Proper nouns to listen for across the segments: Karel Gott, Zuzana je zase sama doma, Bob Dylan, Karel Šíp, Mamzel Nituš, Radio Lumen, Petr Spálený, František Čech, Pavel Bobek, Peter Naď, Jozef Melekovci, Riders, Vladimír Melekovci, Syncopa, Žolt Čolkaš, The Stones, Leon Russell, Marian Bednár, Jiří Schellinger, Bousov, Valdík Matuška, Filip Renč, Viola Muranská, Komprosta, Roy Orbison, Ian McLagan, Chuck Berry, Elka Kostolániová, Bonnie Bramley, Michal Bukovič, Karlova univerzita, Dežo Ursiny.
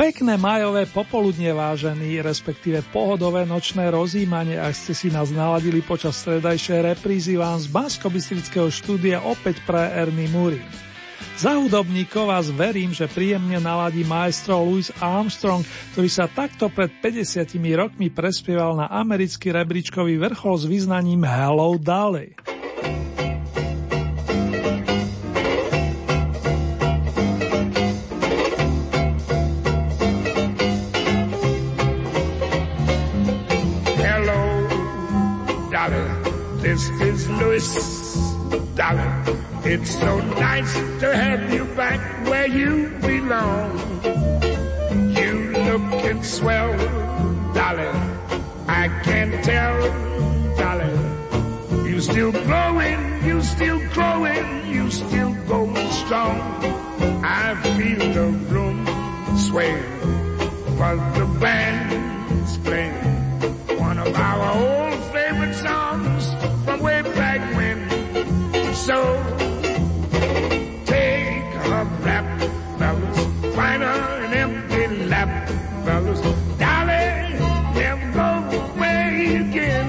Pekné majové popoludne, vážení, respektíve pohodové nočné rozjímanie, ak ste si nás naladili počas stredajšej reprízy, vám z Banskobystrického štúdia opäť praje Ernie Murray. Za hudobníkov vás verím, že príjemne naladí maestro Louis Armstrong, ktorý sa takto pred 50 rokmi prespieval na americký rebríčkový vrchol s vyznaním Hello Dolly. This is Louis, Dolly. It's so nice to have you back where you belong. You lookin' swell, Dolly. I can tell, Dolly. You still glowin', you still growin', you still goin' strong. I feel the room sway, but the band's playin' one of our old favorite songs from way back when. So take a rap, fellas, find an empty lap, fellas. Dolly, never go away again.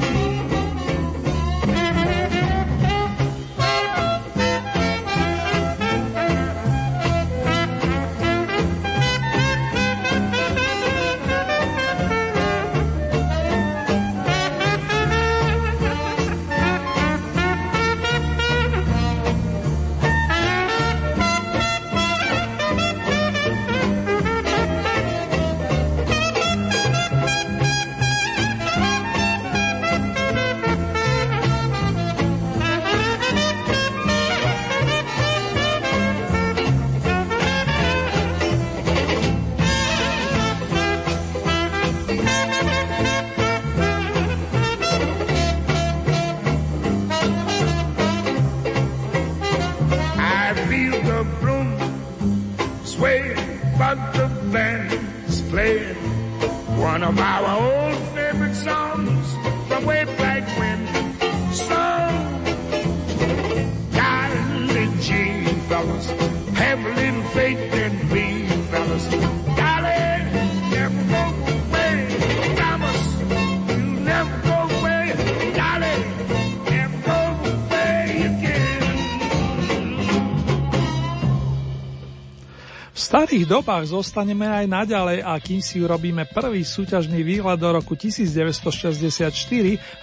V tých dobách zostaneme aj naďalej a kým si urobíme prvý súťažný výhľad do roku 1964,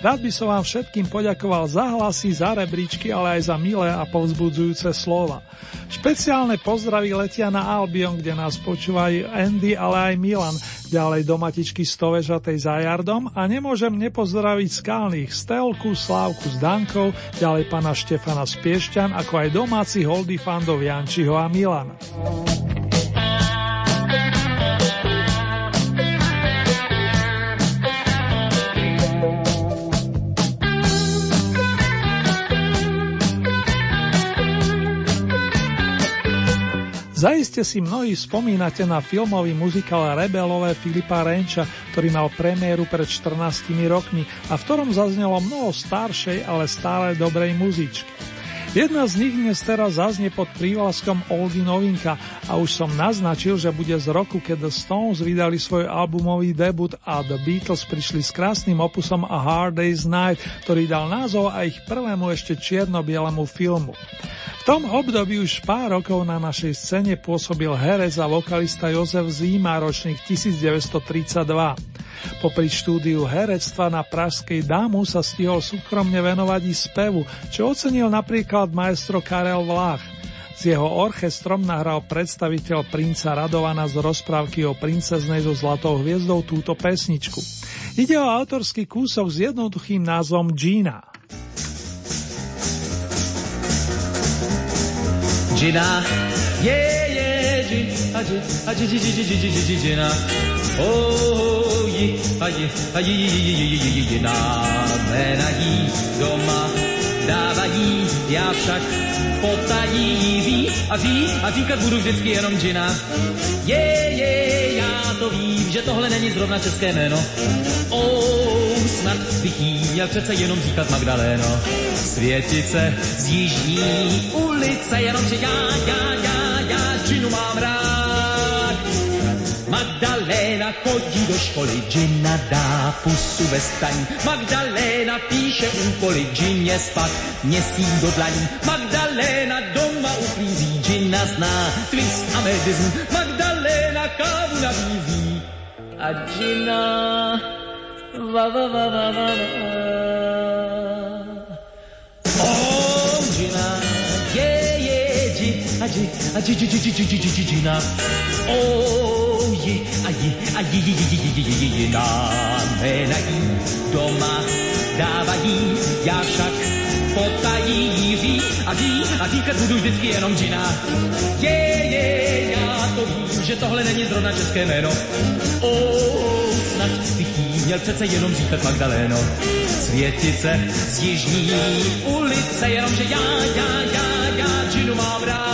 rád by som vám všetkým poďakoval za hlasy, za rebríčky, ale aj za milé a povzbudzujúce slova. Špeciálne pozdravy letia na Albion, kde nás počúvajú Andy, ale aj Milan, ďalej do matičky Stovežatej za Jardom a nemôžem nepozdraviť Skalných, Stelku, Slávku s Dankou, ďalej pana Štefana z Piešťan, ako aj domácich holdy fandov Jančiho a Milana. Zaiste si mnohí spomínate na filmový muzikál Rebelové Filipa Renča, ktorý mal premiéru pred 14 rokmi a v ktorom zaznelo mnoho staršej, ale stále dobrej muzičky. Jedna z nich dnes teraz zaznie pod prívlaskom Oldy novinka a už som naznačil, že bude z roku, keď The Stones vydali svoj albumový debut a The Beatles prišli s krásnym opusom A Hard Day's Night, ktorý dal názov aj ich prvému ešte čierno-bielemu filmu. V tom období už pár rokov na našej scéne pôsobil herec a vokalista Jozef Zima, ročník 1932. Popri štúdiu herectva na pražskej DAMU sa stihol súkromne venovať i spevu, čo ocenil napríklad maestro Karel Vlách. S jeho orchestrom nahral predstaviteľ princa Radovana z rozprávky o princeznej so zlatou hviezdou túto pesničku. Ide o autorský kúsok s jednoduchým názvom Gina. Gina, yeah, yeah, Gina. Oh, Gina. Jména jí doma dávají, já však potají ví a ví a říkat budu vždycky jenom Gina. Je, já to vím, že tohle není zrovna české jméno. Snad bych jí přece jenom říkat Magdaléno. Světice z jižní ulice, jenomže já Ginu mám rád. Magdaléna chodí do školy, Gina dá pusu ve staní. Magdaléna píše úkoly, Gině spak měsíc do dlaní. Magdaléna doma uklízí, Gina zná twist a medizm. Magdaléna kávu nabízí a Gina... Va, va, va, va, va, va. Oh, Gina, yeah, Gina, Gina, oh, Gina, jména jí doma dávají, já však potají ví a říkat budu vždycky jenom Gina. Yeah, já to vím, že tohle není zrovna české jméno. Oh, snad bych měl přece jenom říkat Magdaléno. Světice z jižní ulice, jenomže já Ginu mám rád.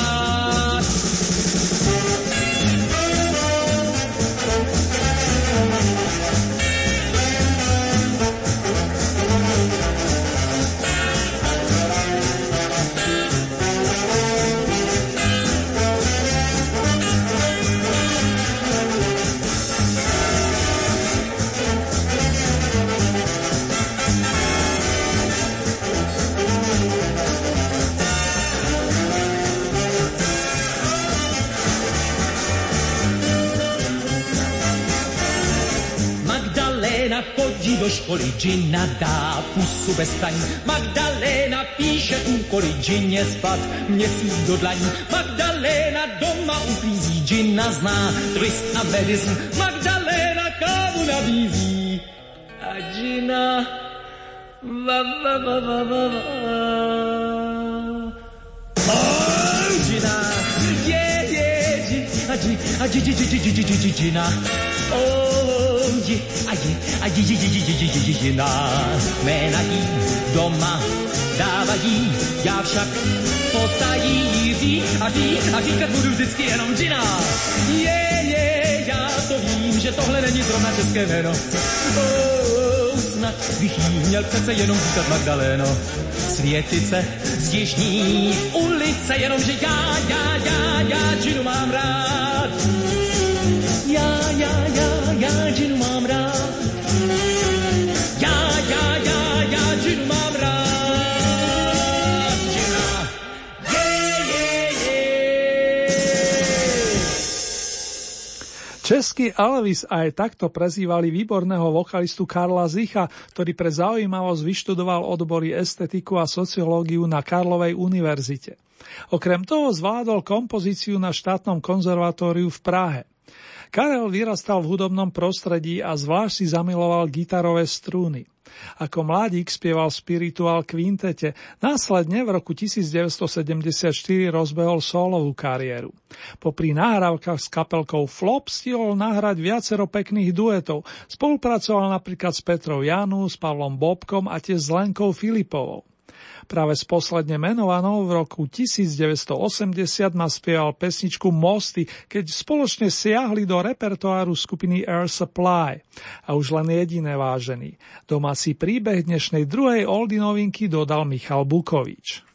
Chodí do školy, Gina dá pusu bez staní. Magdaléna píše úkoly, Gině spad měsíc do dlaní. Magdaléna doma uklízí, Gina zná twist a medizm. Magdaléna kávu nabízí a Gina va, va, va, va, va, va. Oh, Gina, yeah, Gina, oh. Gina, jména jí doma dávají, já však potají ví a říkat budu vždycky jenom Gina. Je, já to vím, že tohle není zrovna české jméno. Snad bych jí měl přece jenom říkat Magdaléno. Světice z jižní ulice, jenomže já Ginu mám rád. Já Ginu mám rád. Já Ginu mám rád. Gina. Yeah. Český Elvis aj takto prezývali výborného vokalistu Karla Zicha, ktorý pre zaujímavosť vyštudoval odbory estetiku a sociológiu na Karlovej univerzite. Okrem toho zvládol kompozíciu na štátnom konzervatóriu v Prahe. Karel vyrastal v hudobnom prostredí a zvlášť si zamiloval gitarové strúny. Ako mladík spieval spirituál kvintete, následne v roku 1974 rozbehol sólovú kariéru. Popri nahrávkach s kapelkou Flop stihol nahrať viacero pekných duetov, spolupracoval napríklad s Petrou Janú, s Pavlom Bobkom a tiež s Lenkou Filipovou. Práve s posledne menovanou v roku 1980 naspieval pesničku Mosty, keď spoločne siahli do repertoáru skupiny Air Supply. A už len jediné, vážený. Domáci príbeh dnešnej druhej oldy novinky dodal Michal Bukovič.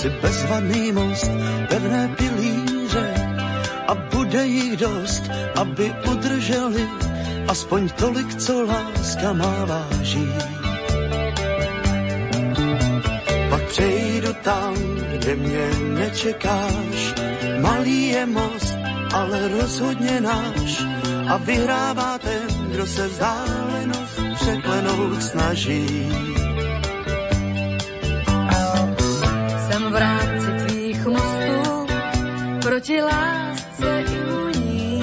Si bezvaný most, pevné pilíře a bude jich dost, aby udrželi aspoň tolik, co láska má váží. Pak přejdu tam, kde mě nečekáš, malý je most, ale rozhodně náš a vyhrává ten, kdo se vzdálenost překlenout snaží. Vrátce tvých mostů ešte lásce imuní.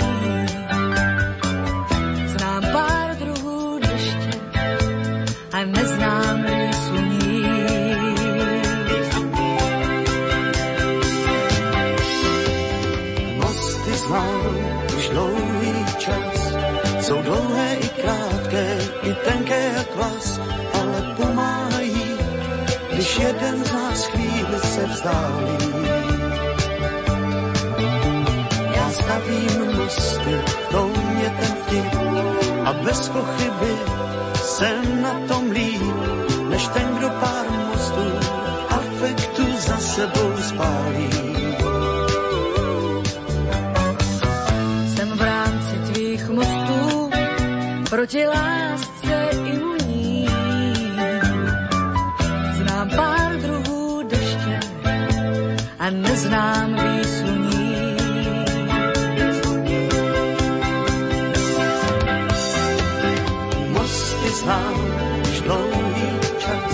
Znám pár druhů deště a neznám rysu ní. Mosty znám už dlouhý čas, jsou dlouhé i krátké, i tenké jak vlas, ale pomáhají, když jeden z nás chvíli se vzdálí. Stavím mosty, to mě ten vtip a bez pochyby jsem na tom líp, než ten, kdo pár mostů afektu za sebou spálí. Jsem v rámci tvých mostů proti lásce imunní. Znám pár druhů deště a neznám výsuní. Znám už dlouhý čas,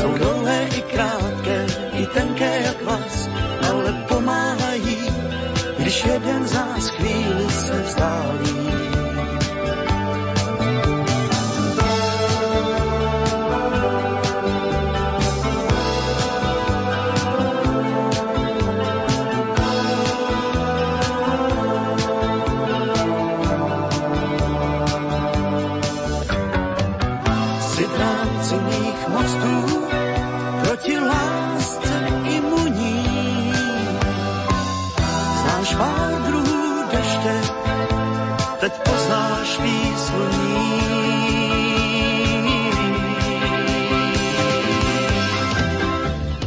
jsou dlouhé i krátké, i tenké jak vás, ale pomáhají, když jeden z nás chvíli se vzdálí. Teď poznáš výsluní.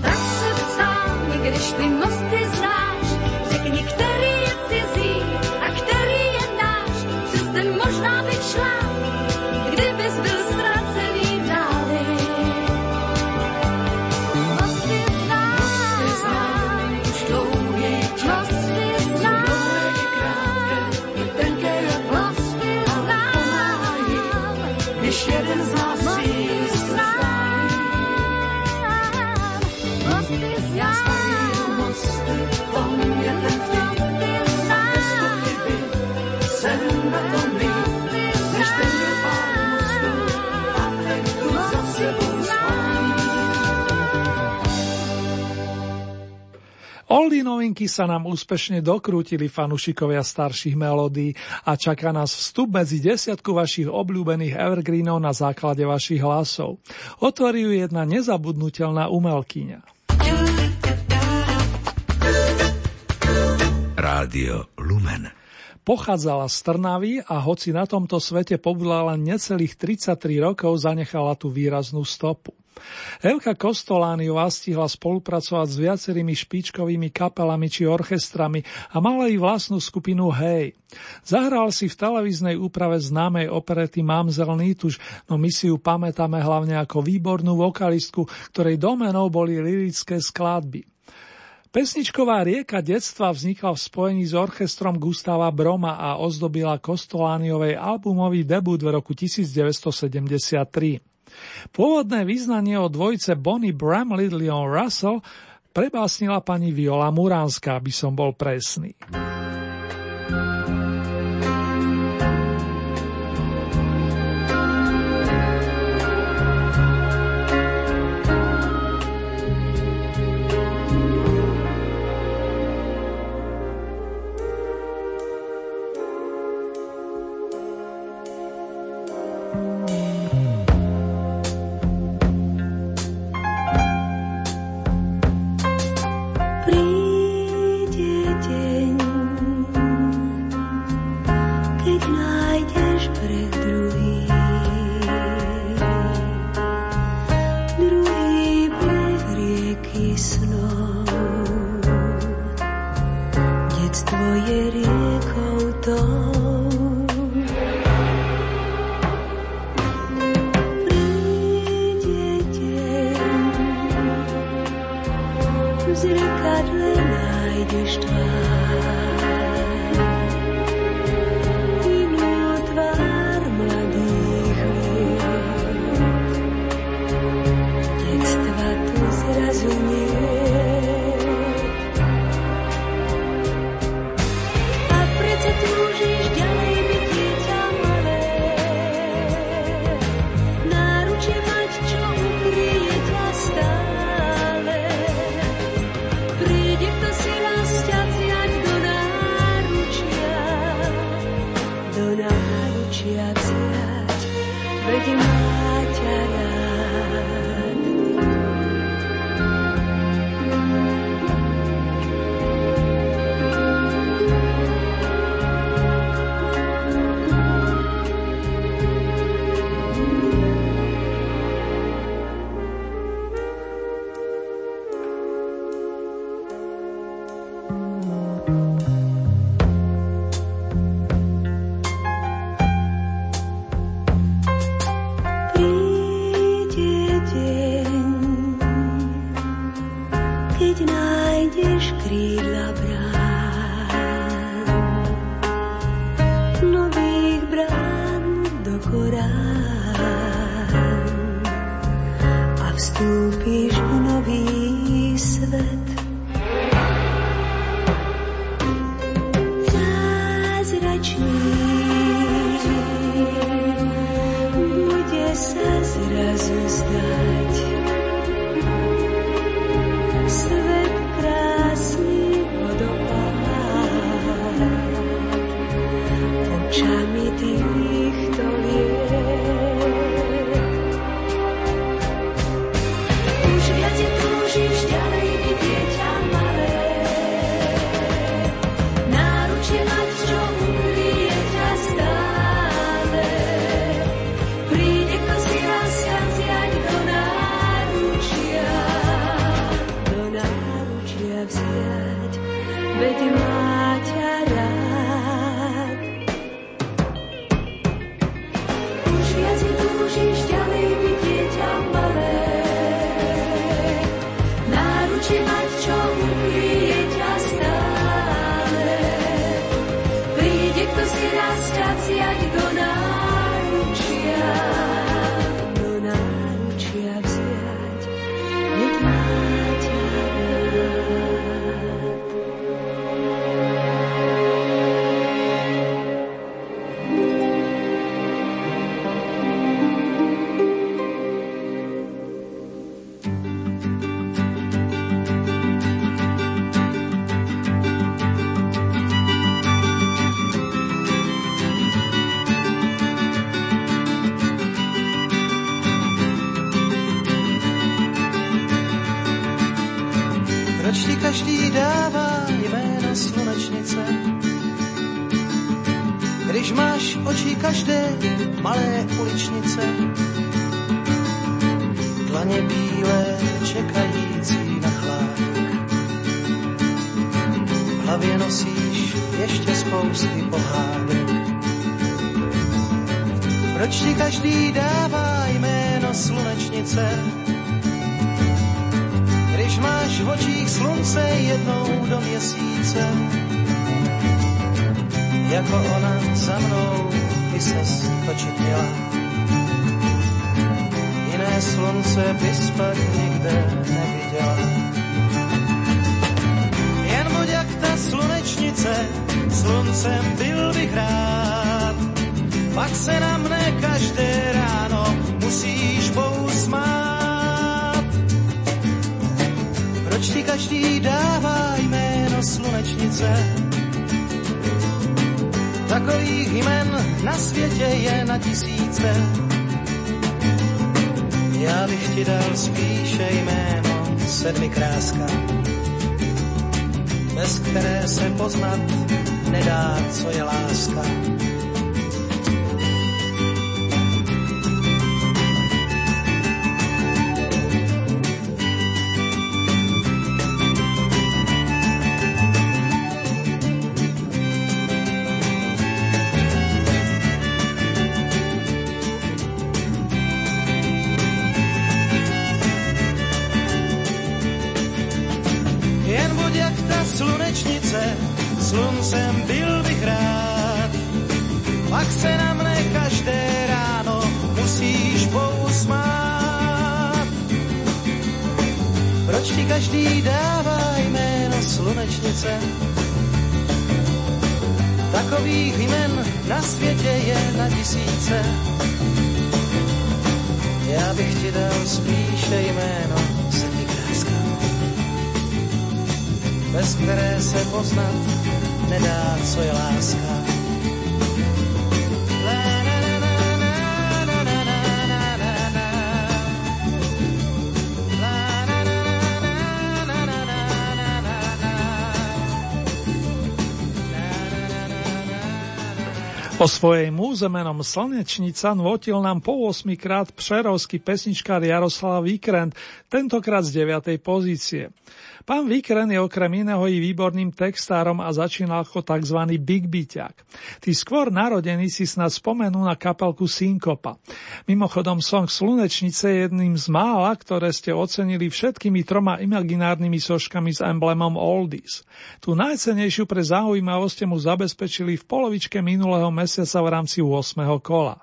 Tak se psám, když ty mosty znáš, řekni, který je cizí a který je náš. Přes ten možná bych šla, kdybys byl ztracený dále. Mosty znáš, mosty znám, už dlouhý čas. Mosty znám, jeden z nás síl se znám. Mosty znám. Stavím mosty, po mně ten vtip. A bez pochyby jsem na tom líp, než ten pár mostů a hektu za sebou spálí. Oldy novinky sa nám úspešne dokrútili fanúšikovia starších melódií a čaká nás vstup medzi desiatku vašich obľúbených evergreenov na základe vašich hlasov. Otvorí ju jedna nezabudnutelná umelkyňa. Rádio Lumen. Pochádzala z Trnavy a hoci na tomto svete pobudla len necelých 33 rokov, zanechala tu výraznú stopu. Elka Kostolániová stihla spolupracovať s viacerými špičkovými kapelami či orchestrami a mala i vlastnú skupinu Hej. Zahral si v televíznej úprave známej operety Mamzel Nituš, no my si ju pamätáme hlavne ako výbornú vokalistku, ktorej domenou boli lyrické skladby. Pesničková Rieka detstva vznikla v spojení s orchestrom Gustava Broma a ozdobila Kostolániovej albumový debut v roku 1973. Pôvodné vyznanie o dvojice Bonnie Bramley, Leon Russell prebásnila pani Viola Muranská, aby som bol presný. vziať, veď má ťa rád. Poznat nedá, co je láska. La, la, la, la. Po svojej múze menom Slnečnica nvotil nám po 8-krát přerovský pesničkár Jaroslav Víkrent, tentokrát z 9. pozície. Pán Víkrent je okrem iného i výborným textárom a začínal ako tzv. Bigbyťák. Tí skôr narodení si snad spomenú na kapelku Syncopa. Mimochodom, song Slunečnice je jedným z mála, ktoré ste ocenili všetkými troma imaginárnymi soškami s emblemom Oldies. Tú najcennejšiu pre zaujímavosť mu zabezpečili v polovičke minulého mesiaca v rámci 8. kola.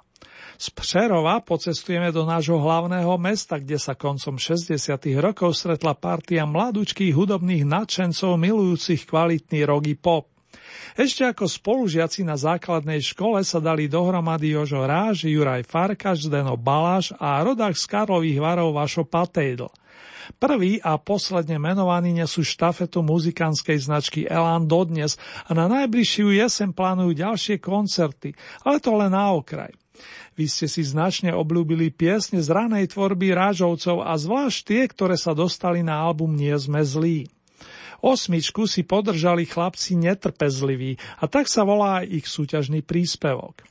Z Přerova pocestujeme do nášho hlavného mesta, kde sa koncom 60. rokov stretla partia mladúčkých hudobných nadšencov milujúcich kvalitný rock i pop. Ešte ako spolužiaci na základnej škole sa dali dohromady Jožo Ráž, Juraj Farkaš, Zdeno Baláž a rodák z Karlových Varov Vašo Patejdl. Prvý a posledne menovaní nesú štafetu muzikantskej značky Elán dodnes a na najbližšiu jeseň plánujú ďalšie koncerty, ale to len na okraj. Vy ste si značne obľúbili piesne z ranej tvorby Rážovcov a zvlášť tie, ktoré sa dostali na album Nie sme zlí. 8 si podržali chlapci netrpezliví a tak sa volá ich súťažný príspevok.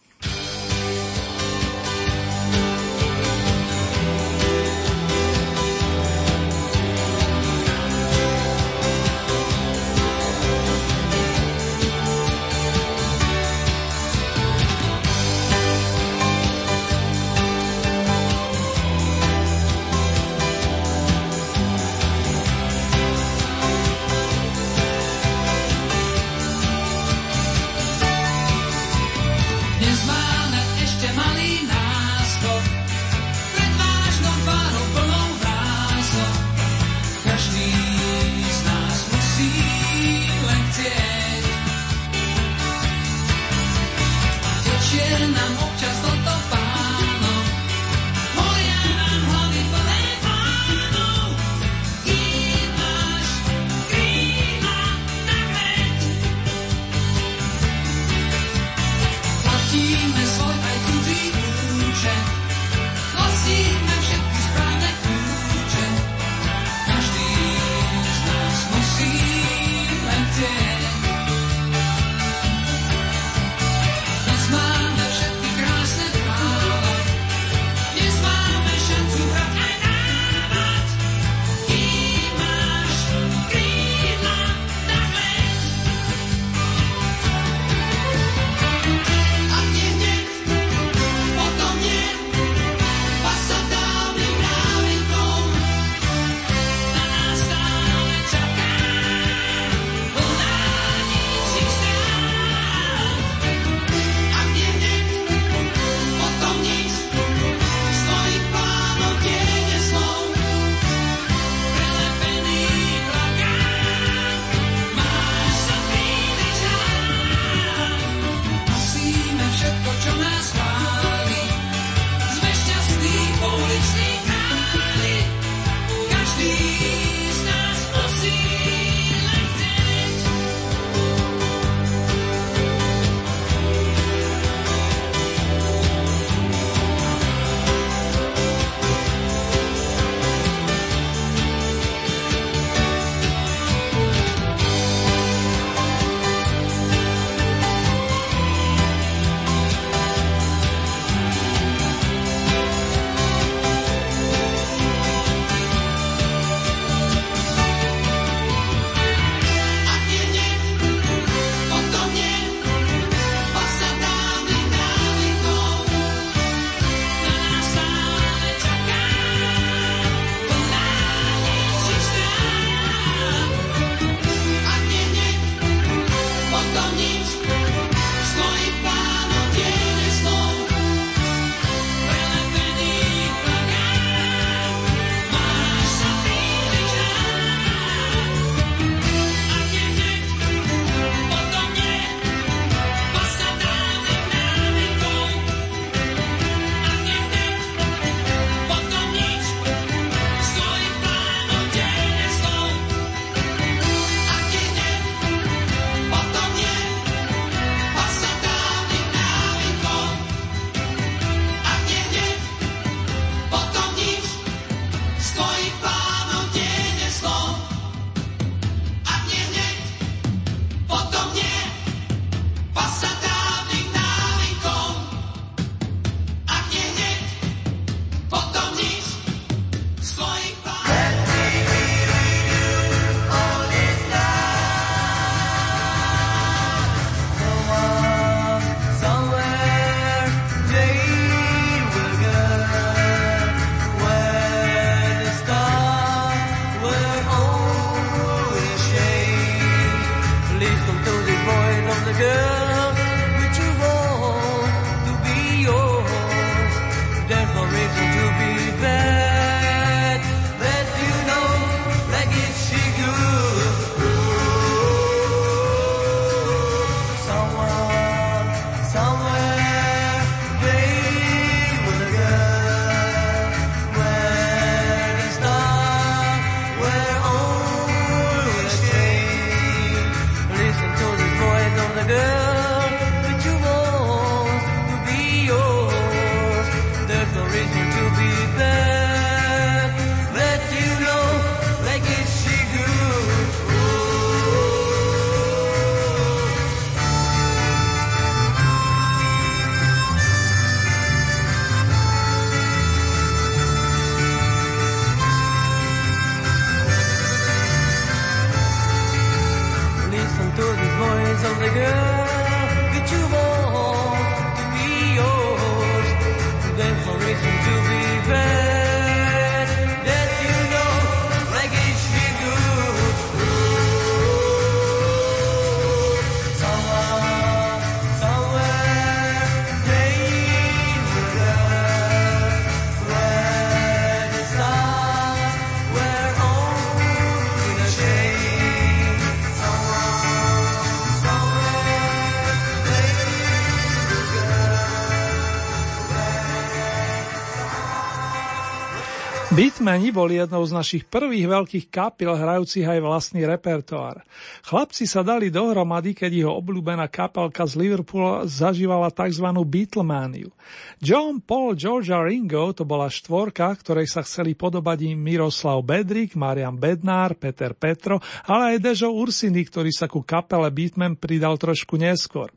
Beatmeni boli jednou z našich prvých veľkých kapiel hrajúcich aj vlastný repertoár. Chlapci sa dali dohromady, keď ich obľúbená kapelka z Liverpoola zažívala tzv. Beatlemaniu. John, Paul, George a Ringo, to bola štvorka, ktorej sa chceli podobať im Miroslav Bedrík, Marian Bednár, Peter Petro, ale aj Dežo Ursiny, ktorý sa ku kapele Beatmen pridal trošku neskôr.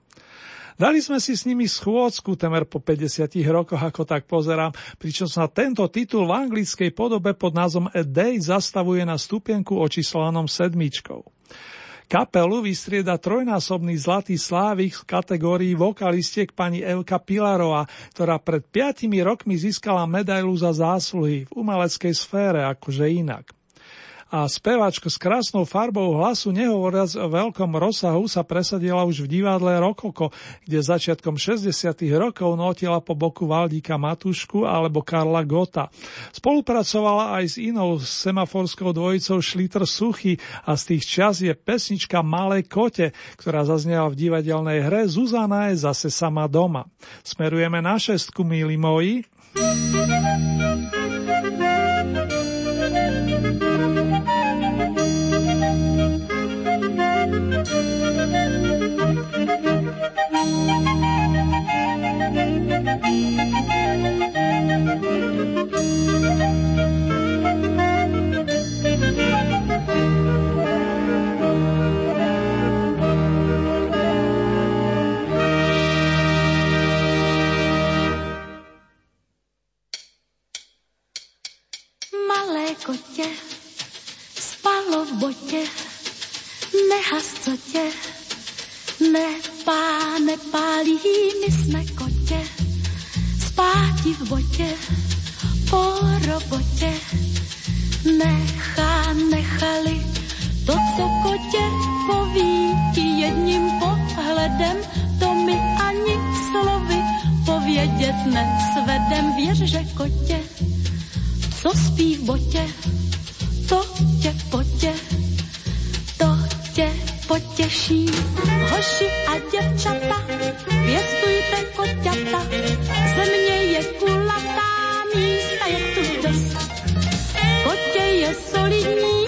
Dali sme si s nimi schôdzku temer po 50 rokoch, ako tak pozerám, pričom sa tento titul v anglickej podobe pod názvom A Day zastavuje na stupienku očíslovanom 7. Kapelu vystrieda trojnásobný zlatý slávik v kategórii vokalistiek pani Elka Pilarová, ktorá pred 5 rokmi získala medailu za zásluhy v umeleckej sfére, akože inak. A speváčka s krásnou farbou hlasu, nehovoriac o veľkom rozsahu, sa presadila už v divadle Rokoko, kde začiatkom 60. rokov notila po boku Valdíka Matušku alebo Karla Gotta. Spolupracovala aj s inou semaforskou dvojicou Šliter Suchy a z tých čas je pesnička Malé kote, ktorá zaznela v divadelnej hre Zuzana je zase sama doma. Smerujeme na 6, milí moji. Malé kotě spalo v botě, nehasco tě, nepálí, my jsme kotě, spáti v botě, po robotě, nechali to, co kotě poví, ti jedním pohledem, to mi ani slovy povědět nesvedem, věř, že kotě, co spí v botě, to tě potě, to tě potěší. Hoši a děvčata, pěstujte koťata, země je kulatá, místa je tu dost. Kotě je solidní,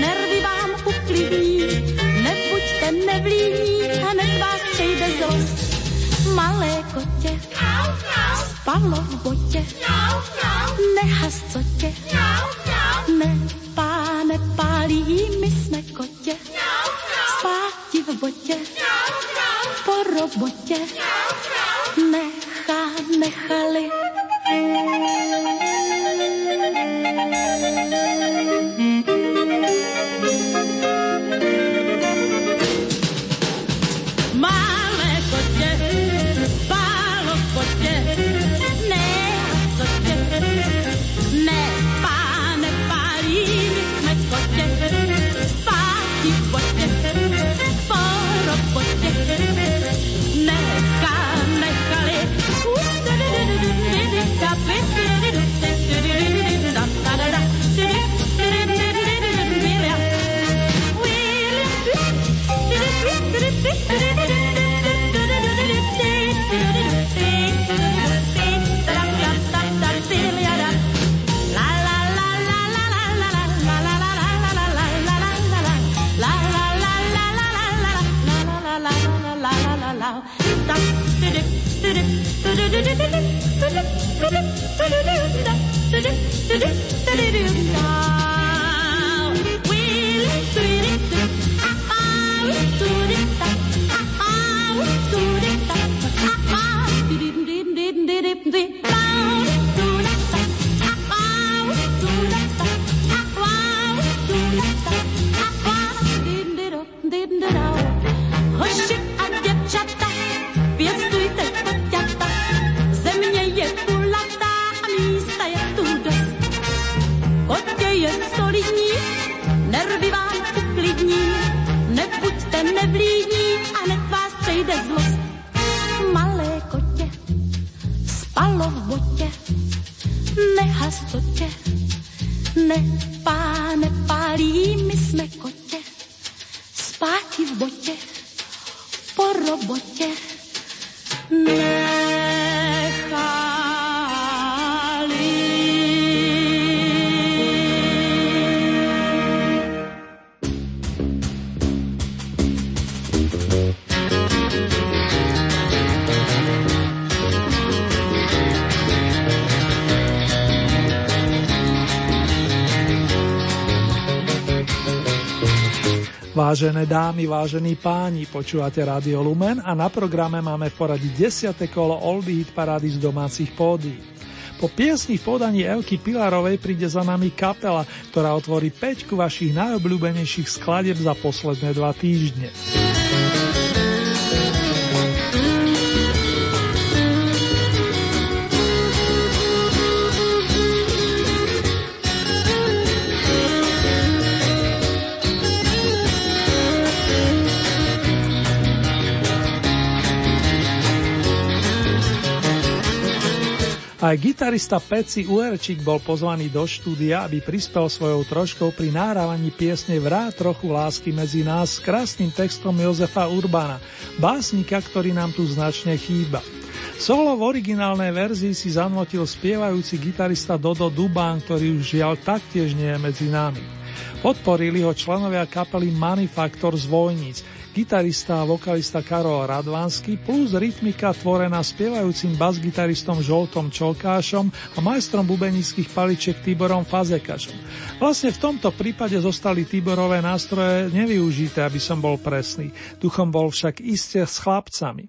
nervy vám uklidní, nebuďte nevlídní, hned vás přejde zlost. Malé kotě spalo v botě, nehas co tě, nepálí, my jsme kotě, spáti v botě, po robotě, nechali. Nechali. Vážené dámy, vážení páni, počúvate Rádio Lumen a na programe máme v poradí 10. kolo Oldy Hit parády z domácich pódií. Po piesni v podaní Elky Pilarovej príde za nami kapela, ktorá otvorí 5 vašich najobľúbenejších skladieb za posledné 2 týždne. Aj gitarista Peci Uerčík bol pozvaný do štúdia, aby prispel svojou troškou pri nahrávaní piesne Vráť trochu lásky medzi nás s krásnym textom Jozefa Urbana, básnika, ktorý nám tu značne chýba. Solo v originálnej verzii si zanvotil spievajúci gitarista Dodo Dubán, ktorý už žiaľ taktiež nie je medzi nami. Podporili ho členovia kapely Manifaktor z Vojnic, gitarista a vokalista Karol Radvanský plus rytmika tvorená spievajúcim basgitaristom Žoltom Čolkášom a majstrom bubenických paličiek Tiborom Fazekašom. Vlastne v tomto prípade zostali Tiborové nástroje nevyužité, aby som bol presný. Duchom bol však iste s chlapcami.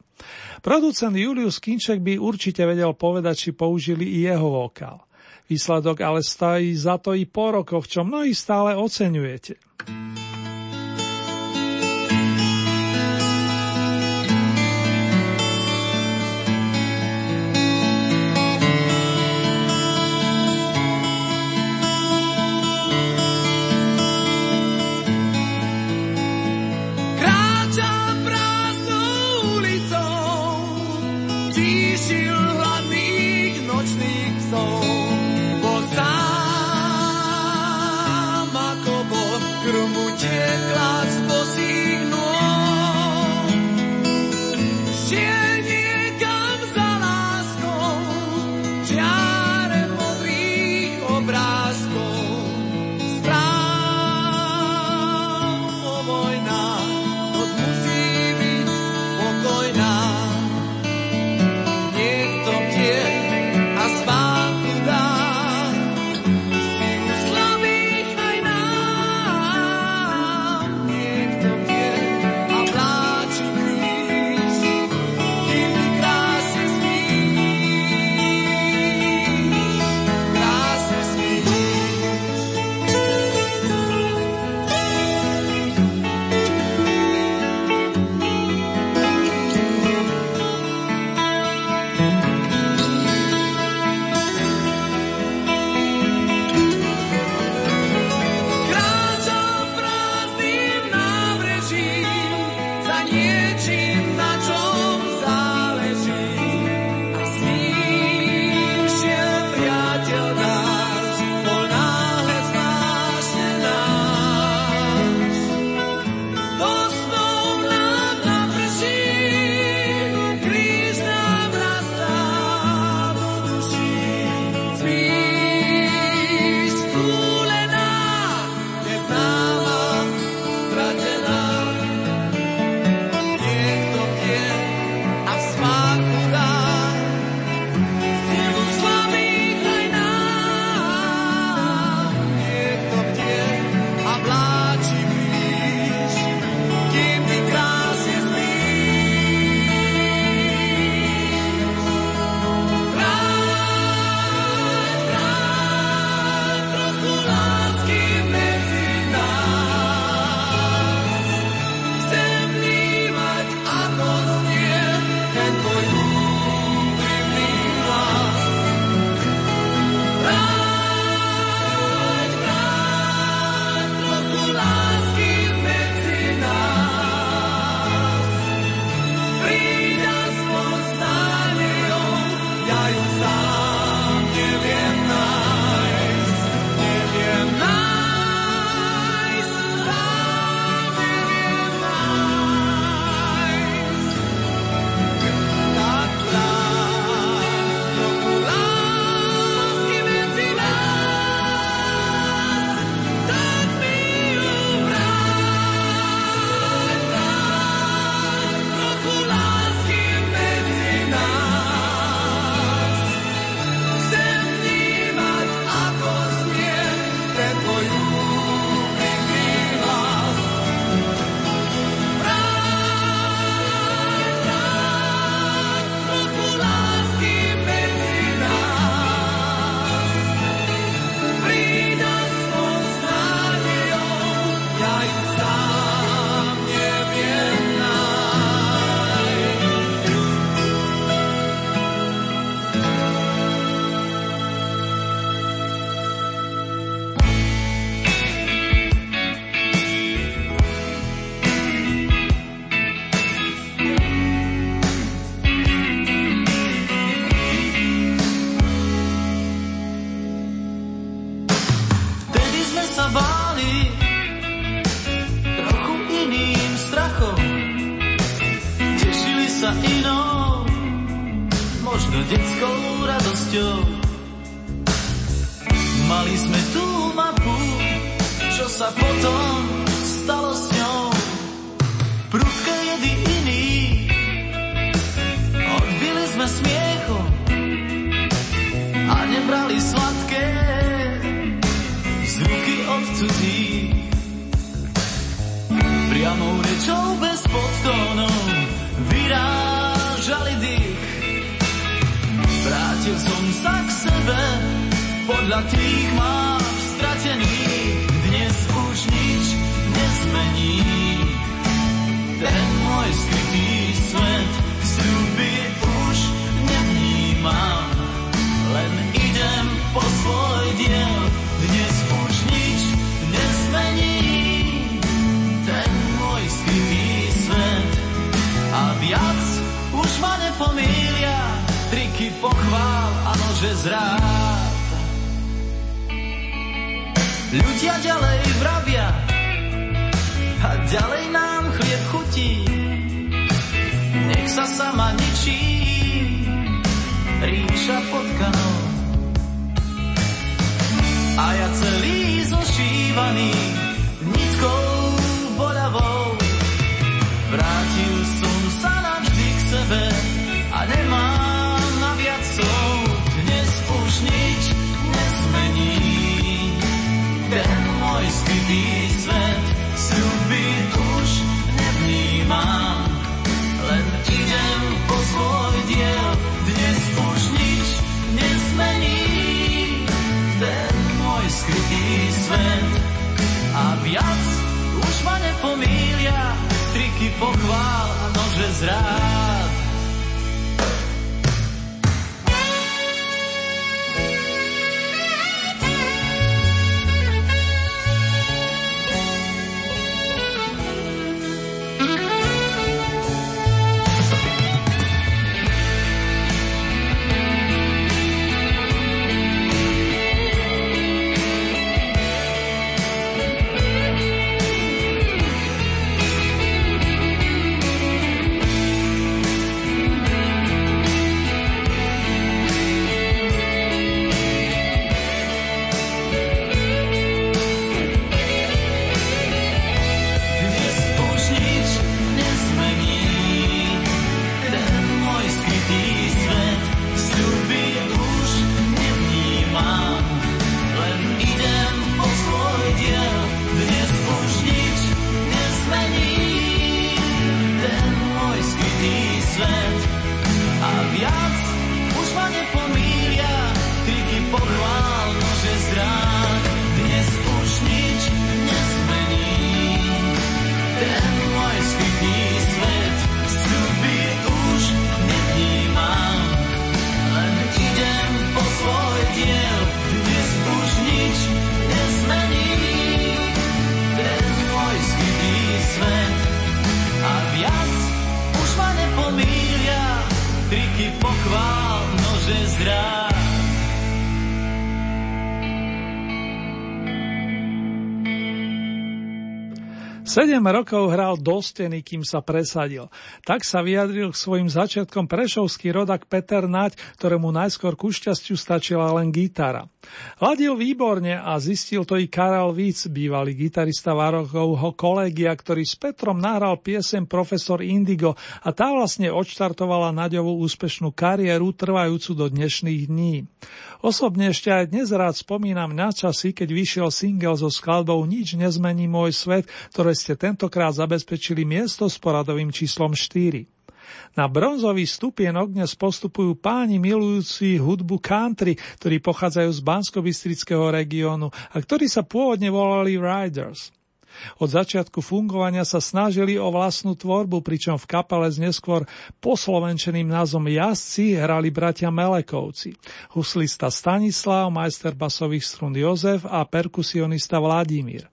Producent Julius Kinček by určite vedel povedať, či použili i jeho vokál. Výsledok ale stojí za to i po rokoch, čo mnohí stále oceňujete. Bye. možno detskou radosťou. Mali sme tú mapu, čo sa potom stalo s ňou. Prudka jedy iný, odbili sme smiechom a nebrali sladké z ruky od cudzí. Priamou rečou bez podtónov vyrážali dých. Vrátil som sa k sebe podľa tých mám stratených. Dnes už nič nezmení ten môj skrytý svet. Sľuby už nevnímam, len idem po svoj diel. Dnes už nič nezmení ten môj skrytý svet. A viac už ma nepomília triky pochvál a nože zrád. Ľudia ďalej vravia a ďalej nám chlieb chutí. Nech sa sama ničí ríša potkanou. A ja celý zošívaný nitkou boľavou. Vrátil som sa navždy k sebe a nemám na viac slov. Dnes už nič nezmení ten môj skrytý svet. Sľuby už nevnímam, len idem po svoj diel. Dnes už nič nezmení ten môj skrytý svet. A viac už ma nepomília triky pochvál a nože zrád. Rokov hral do steny, kým sa presadil. Tak sa vyjadril k svojim začiatkom prešovský rodak Peter Naď, ktorému najskôr ku šťastiu stačila len gitara. Ladil výborne a zistil to i Karel Víc, bývalý gitarista Várokovho kolegia, ktorý s Petrom nahral piesem Profesor Indigo a tá vlastne odštartovala Naďovú úspešnú kariéru trvajúcu do dnešných dní. Osobne ešte aj dnes rád spomínam na časy, keď vyšiel single so skladbou Nič nezmení môj svet, ktoré ste tentokrát zabezpečili miesto s poradovým číslom 4. Na bronzový stupienok dnes postupujú páni milujúci hudbu country, ktorí pochádzajú z Banskobystrického regiónu a ktorí sa pôvodne volali Riders. Od začiatku fungovania sa snažili o vlastnú tvorbu, pričom v kapele s neskôr poslovenčeným názvom Jazdci hrali bratia Melekovci. Huslista Stanislav, majster basových strún Jozef a perkusionista Vladimír.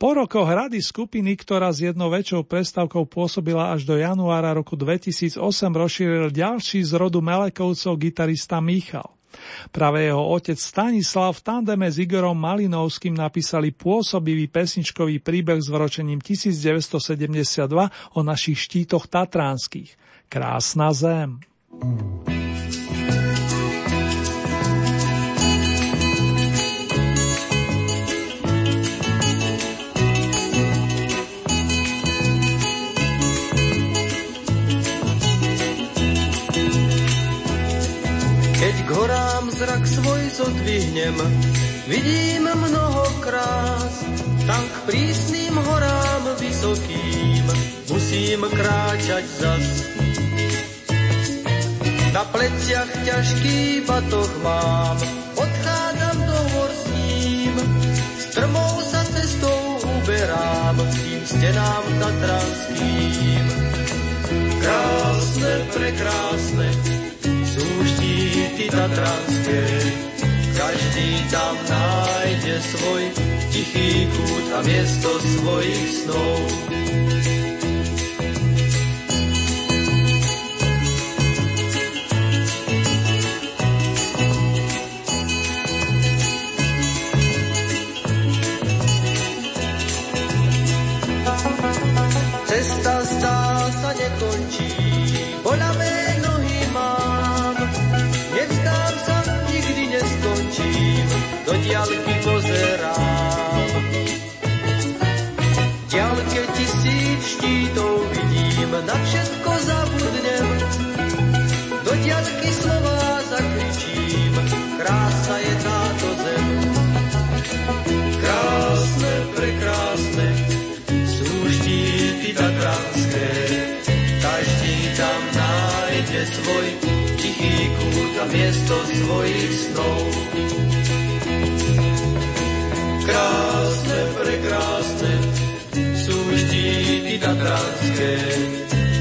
Po rokoch rady skupiny, ktorá s jednou väčšou prestávkou pôsobila až do januára roku 2008, rozšíril ďalší z rodu Melekovcov gitarista Michal. Práve jeho otec Stanislav v tandeme s Igorom Malinovským napísali pôsobivý pesničkový príbeh s vročením 1972 o našich štítoch tatranských. Krásna zem. Keď k horám zrak svoj zodvihnem, vidím mnoho krás. Tam k prísnym horám vysokým musím kráčať zas. Na pleciach ťažký batoh mám, odchádzam do hor s ním. Strmou sa cestou uberám k tým stenám tatranským. Krásne, prekrásne sú štíty tatranské, každý tam nájde svoj tichý kút a miesto svojich snov. Cesta zdá sa nekončí, boľavé nohy mám, nevzdám sa, nikdy neskončím, do diaľky pozerám. V diaľke 1000 štítov vidím, na všetko zabudnem, do diaľky slová zakričím, krásna je táto zem. Krásne, prekrásne sú štíty tatranské, každý tam nájde svoj tichý kút a miesto svojich snov. Krásne, prekrásne sú štíty tatranské,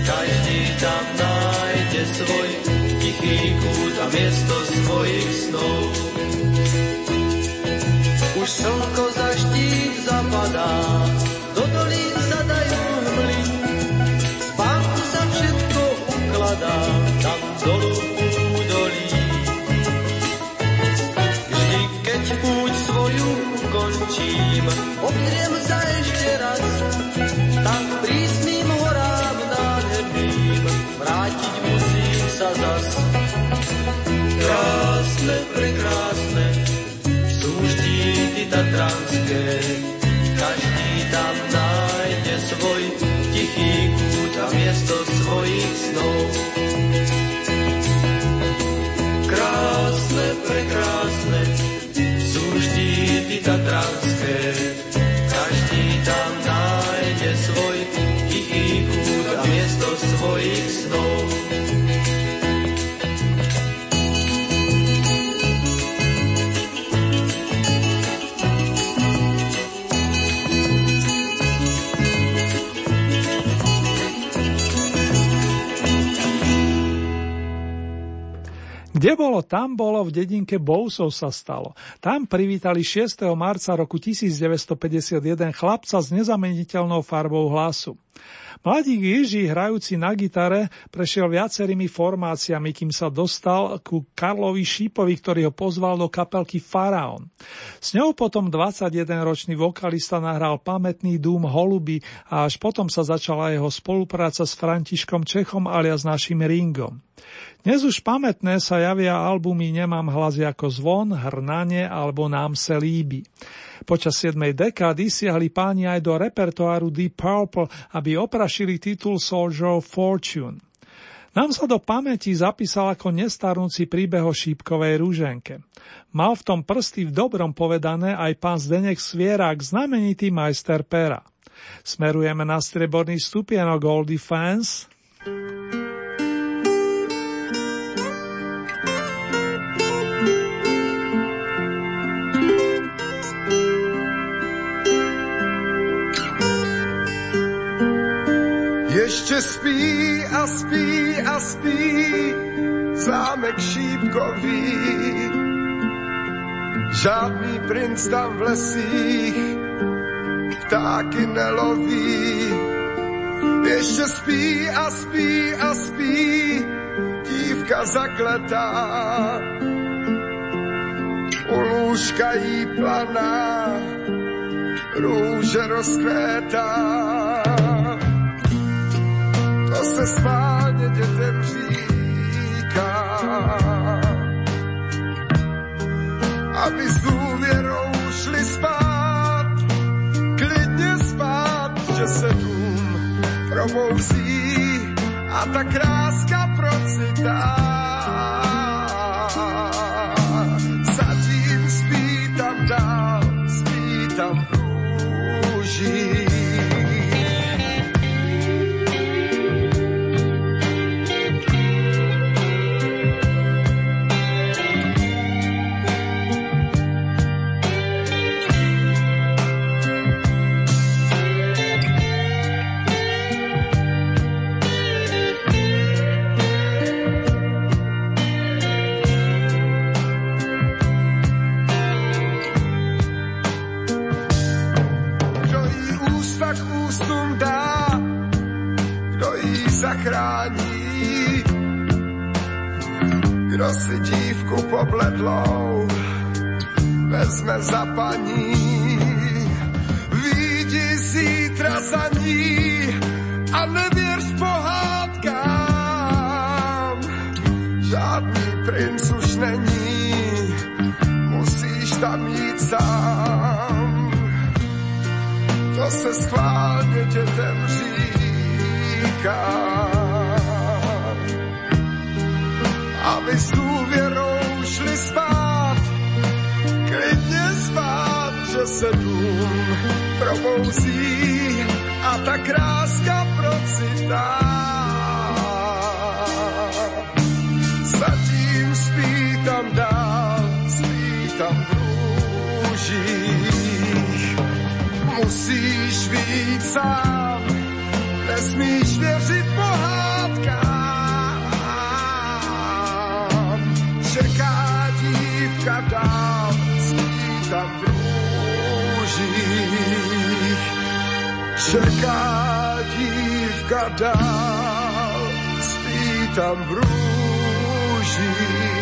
každý tam nájde svoj tichý kút a miesto svojich snov. Už slnko za štít zapadá, do dolín sa dajú hmly, spánku sa všetko ukladá, tam dolu údolí. Vždy, keď púť svoju ukončím, obdriem sa ešte raz, tam k prísnym horám nádherným, vrátiť musím sa zas. Krásne, prekrásne sú štíty tatranské, každý tam nájde svoj tichý kút a miesto svojich snov. Krásne, prekrásne sú štíty tatranské, každý tam nájde svoj tichý kút a miesto svojich snov. Kde bolo, tam bolo, v dedinke Bousov sa stalo. Tam privítali 6. marca roku 1951 chlapca s nezameniteľnou farbou hlasu. Mladík Jiří, hrajúci na gitare, prešiel viacerými formáciami, kým sa dostal ku Karlovi Šípovi, ktorý ho pozval do kapelky Faraón. S ňou potom 21-ročný vokalista nahral pamätný Dům holuby a až potom sa začala jeho spolupráca s Františkom Čechom alias našim Ringom. Dnes už pamätné sa javia albumy Nemám hlas ako zvon, Hrnanie alebo Nám se líbi. Počas 7. dekády siahli páni aj do repertoáru Deep Purple, aby oprašili titul Soldier of Fortune. Nám sa do pamäti zapísal ako nestarnúci príbeh o šípkovej ruženke. Mal v tom prsty v dobrom povedané aj pán Zdeněk Svierák, znamenitý majster pera. Smerujeme na strieborný stupienok Oldie Fans. Ještě spí a spí a spí zámek šípkový. Žádný princ tam v lesích ptáky neloví. Ještě spí a spí a spí dívka zakletá. U lůžka jí planá růže rozkvétá. To se schválně dětem říká, aby s důvěrou šli spát, klidně spát, že se dům probouzí a ta kráska procitá. zachrání. Kdo si dívku pobledlou vezme za paní, vidí zítra za ní a nevěř pohádkám. Žádný princ už není, musíš tam jít sám. To se schválně dětem říká, aby s důvěrou šli spát, klidně spát, že se dům probouzí a ta kráska procitá. Zatím spí tam dál, spí tam v růžích. Musíš být sám, nesmíš věřit pohádkám. Čeká dívka dál, spí tam v růžích. Čeká dívka dál, spí tam v růžích.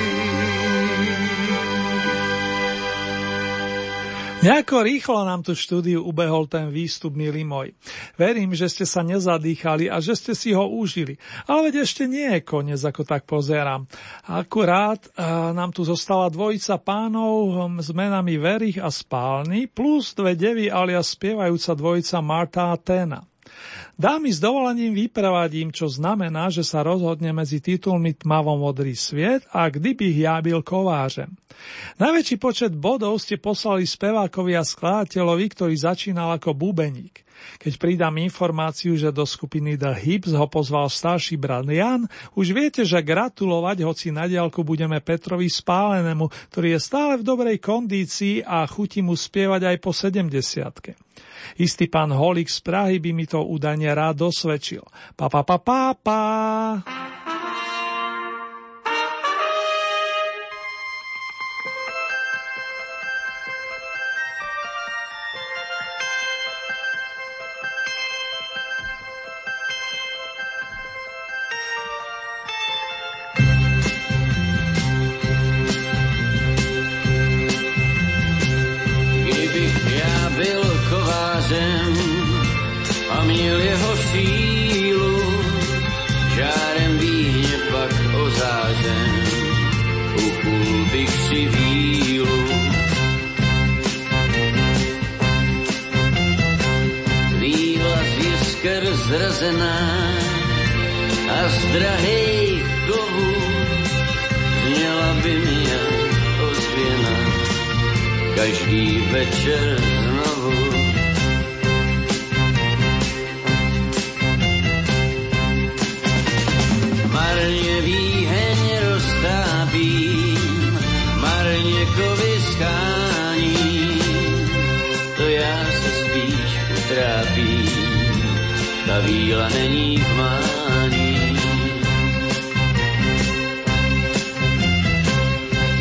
Nejako rýchlo nám tu štúdiu ubehol ten výstup, milí môj. Verím, že ste sa nezadýchali a že ste si ho užili. Ale veď ešte nie je koniec, ako tak pozerám. Akurát nám tu zostala dvojica pánov s menami Verich a Spálny plus dve devy alias spievajúca dvojica Marta a Tena. Dámy, s dovolením vyprevadím, čo znamená, že sa rozhodne medzi titulmi Tmavomodrý sviet a Kdybych ja byl kovářem. Najväčší počet bodov ste poslali spevákovi a skladateľovi, ktorý začínal ako bubeník. Keď pridám informáciu, že do skupiny The Hips ho pozval starší brat Jan, už viete, že gratulovať, hoci na diaľku budeme Petrovi Spálenému, ktorý je stále v dobrej kondícii a chutí mu spievať aj po 70-ke. Istý pán Holík z Prahy by mi to údajne rád dosvedčil. Pa, pa, pa, pa, pa. A z drahej kovu zněla by mě ozvěna každý večer znovu. Marně výheň roztápím, marně kovy skáním, to já se spíš utrápím. Ta víla není v mání.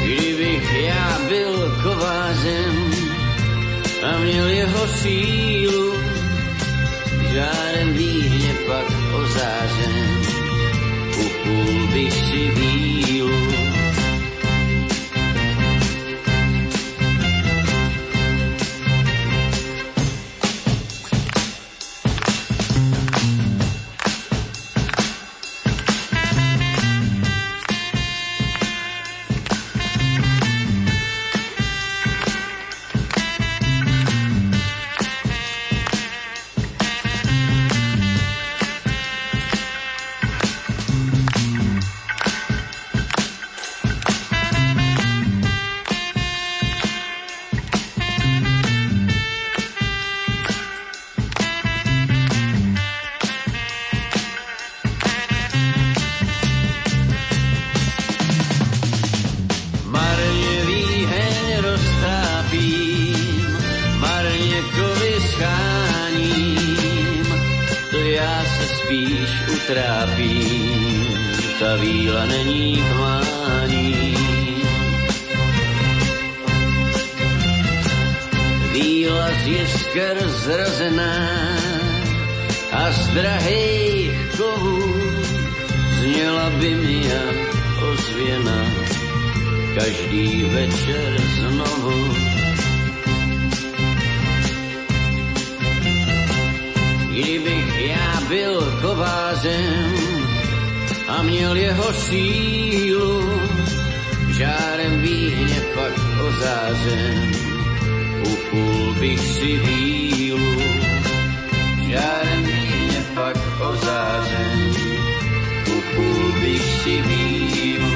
Kdybych já byl kovářem a měl jeho sílu, žárem víhně pak ozářem upul bych si vílu. Zrazená a z drahých kovů měla by mě ozvěna každý večer znovu. Kdybych já byl kovářem a měl jeho sílu, žárem víně pak ozářem upul bych si vílu. Žárem víně pak ozářem upul bych si vílu.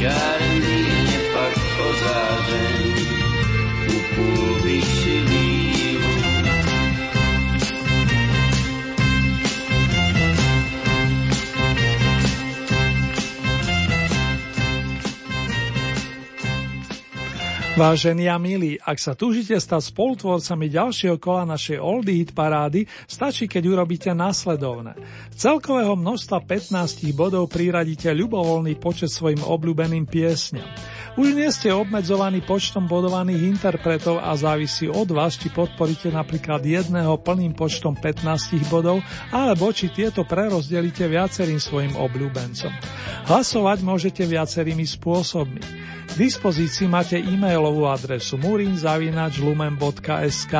Žárem víně pak ozářem upul bych si vílu. Vážení a milí, ak sa túžite stať spolutvorcami ďalšieho kola našej Oldy Hit parády, stačí, keď urobíte nasledovné. Z celkového množstva 15 bodov priradíte ľubovoľný počet svojim obľúbeným piesňam. Už nie ste obmedzovaní počtom bodovaných interpretov a závisí od vás, či podporíte napríklad jedného plným počtom 15 bodov, alebo či tieto prerozdelíte viacerým svojim obľúbencom. Hlasovať môžete viacerými spôsobmi. K dispozícii máte e-mail adresu murin@lumen.sk.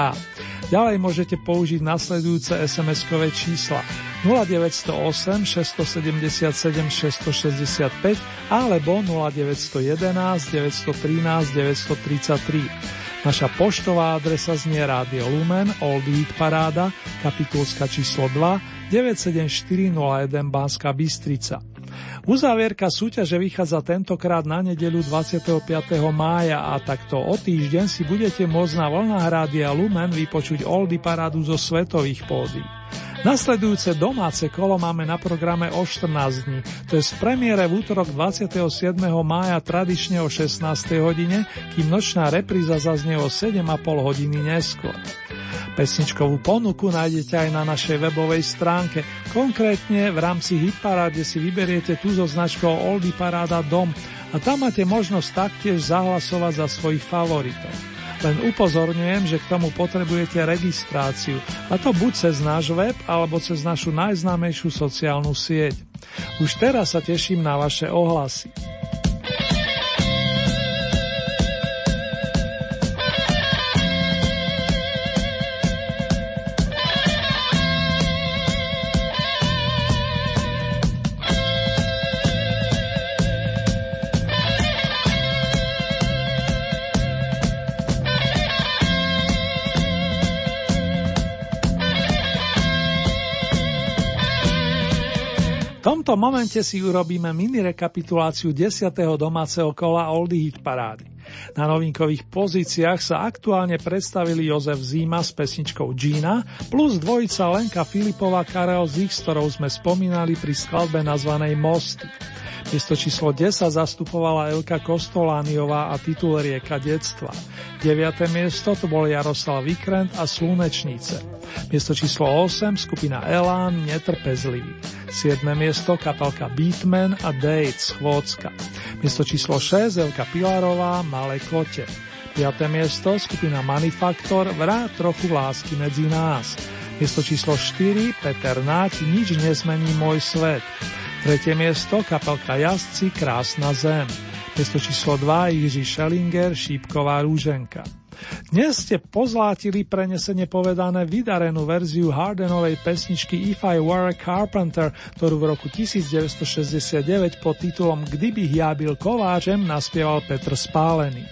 Ďalej môžete použiť nasledujúce SMS-kové čísla 0908 677 665 alebo 0911 913 933. Naša poštová adresa znie Radio Lumen, Old Heat Paráda, Kapitulska číslo 2, 97401 Banská Bystrica. Uzávierka súťaže vychádza tentokrát na nedeľu 25. mája a takto o týždeň si budete môcť na vlnách Rádia Lumen vypočuť Oldy parádu zo svetových pódií. Nasledujúce domáce kolo máme na programe o 14 dní, to je z premiére v útorok 27. mája tradične o 16. hodine, kým nočná repríza zaznie o 7,5 hodiny neskôr. Pesničkovú ponuku nájdete aj na našej webovej stránke. Konkrétne v rámci Hitparáde si vyberiete tú so značkou Oldy Paráda Dom a tam máte možnosť taktiež zahlasovať za svojich favoritov. Len upozorňujem, že k tomu potrebujete registráciu, a to buď cez náš web, alebo cez našu najznámejšiu sociálnu sieť. Už teraz sa teším na vaše ohlasy. V tomto momente si urobíme mini rekapituláciu 10. domáceho kola Oldy Hit parády. Na novinkových pozíciách sa aktuálne predstavili Jozef Zima s pesničkou Gina plus dvojica Lenka Filipová Karel Zich, s ktorou sme spomínali pri skladbe nazvanej Mosty. Miesto číslo 10 zastupovala Elka Kostolániová a titul Rieka detstva. 9. miesto to bol Jaroslav Víkrent a Slunečnice. Miesto číslo 8 skupina Elán Netrpezlivý. 7. miesto kapelka Beatmen a Dates Chvôcka. Miesto číslo 6 Elka Pilarová Malé kote. 5. miesto skupina Manifaktor Vrát trochu lásky medzi nás. Miesto číslo 4 Peter Náť Nič nezmení môj svet. 3. miesto kapelka Jazdci Krásna zem. Miesto číslo 2 Jiří Schellinger Šípková rúženka. Dnes ste pozlátili prenesene povedané vydarenú verziu Hardenovej pesničky If I Were a Carpenter, ktorú v roku 1969 pod titulom Kdybych ja byl kováčem naspieval Petr Spálený.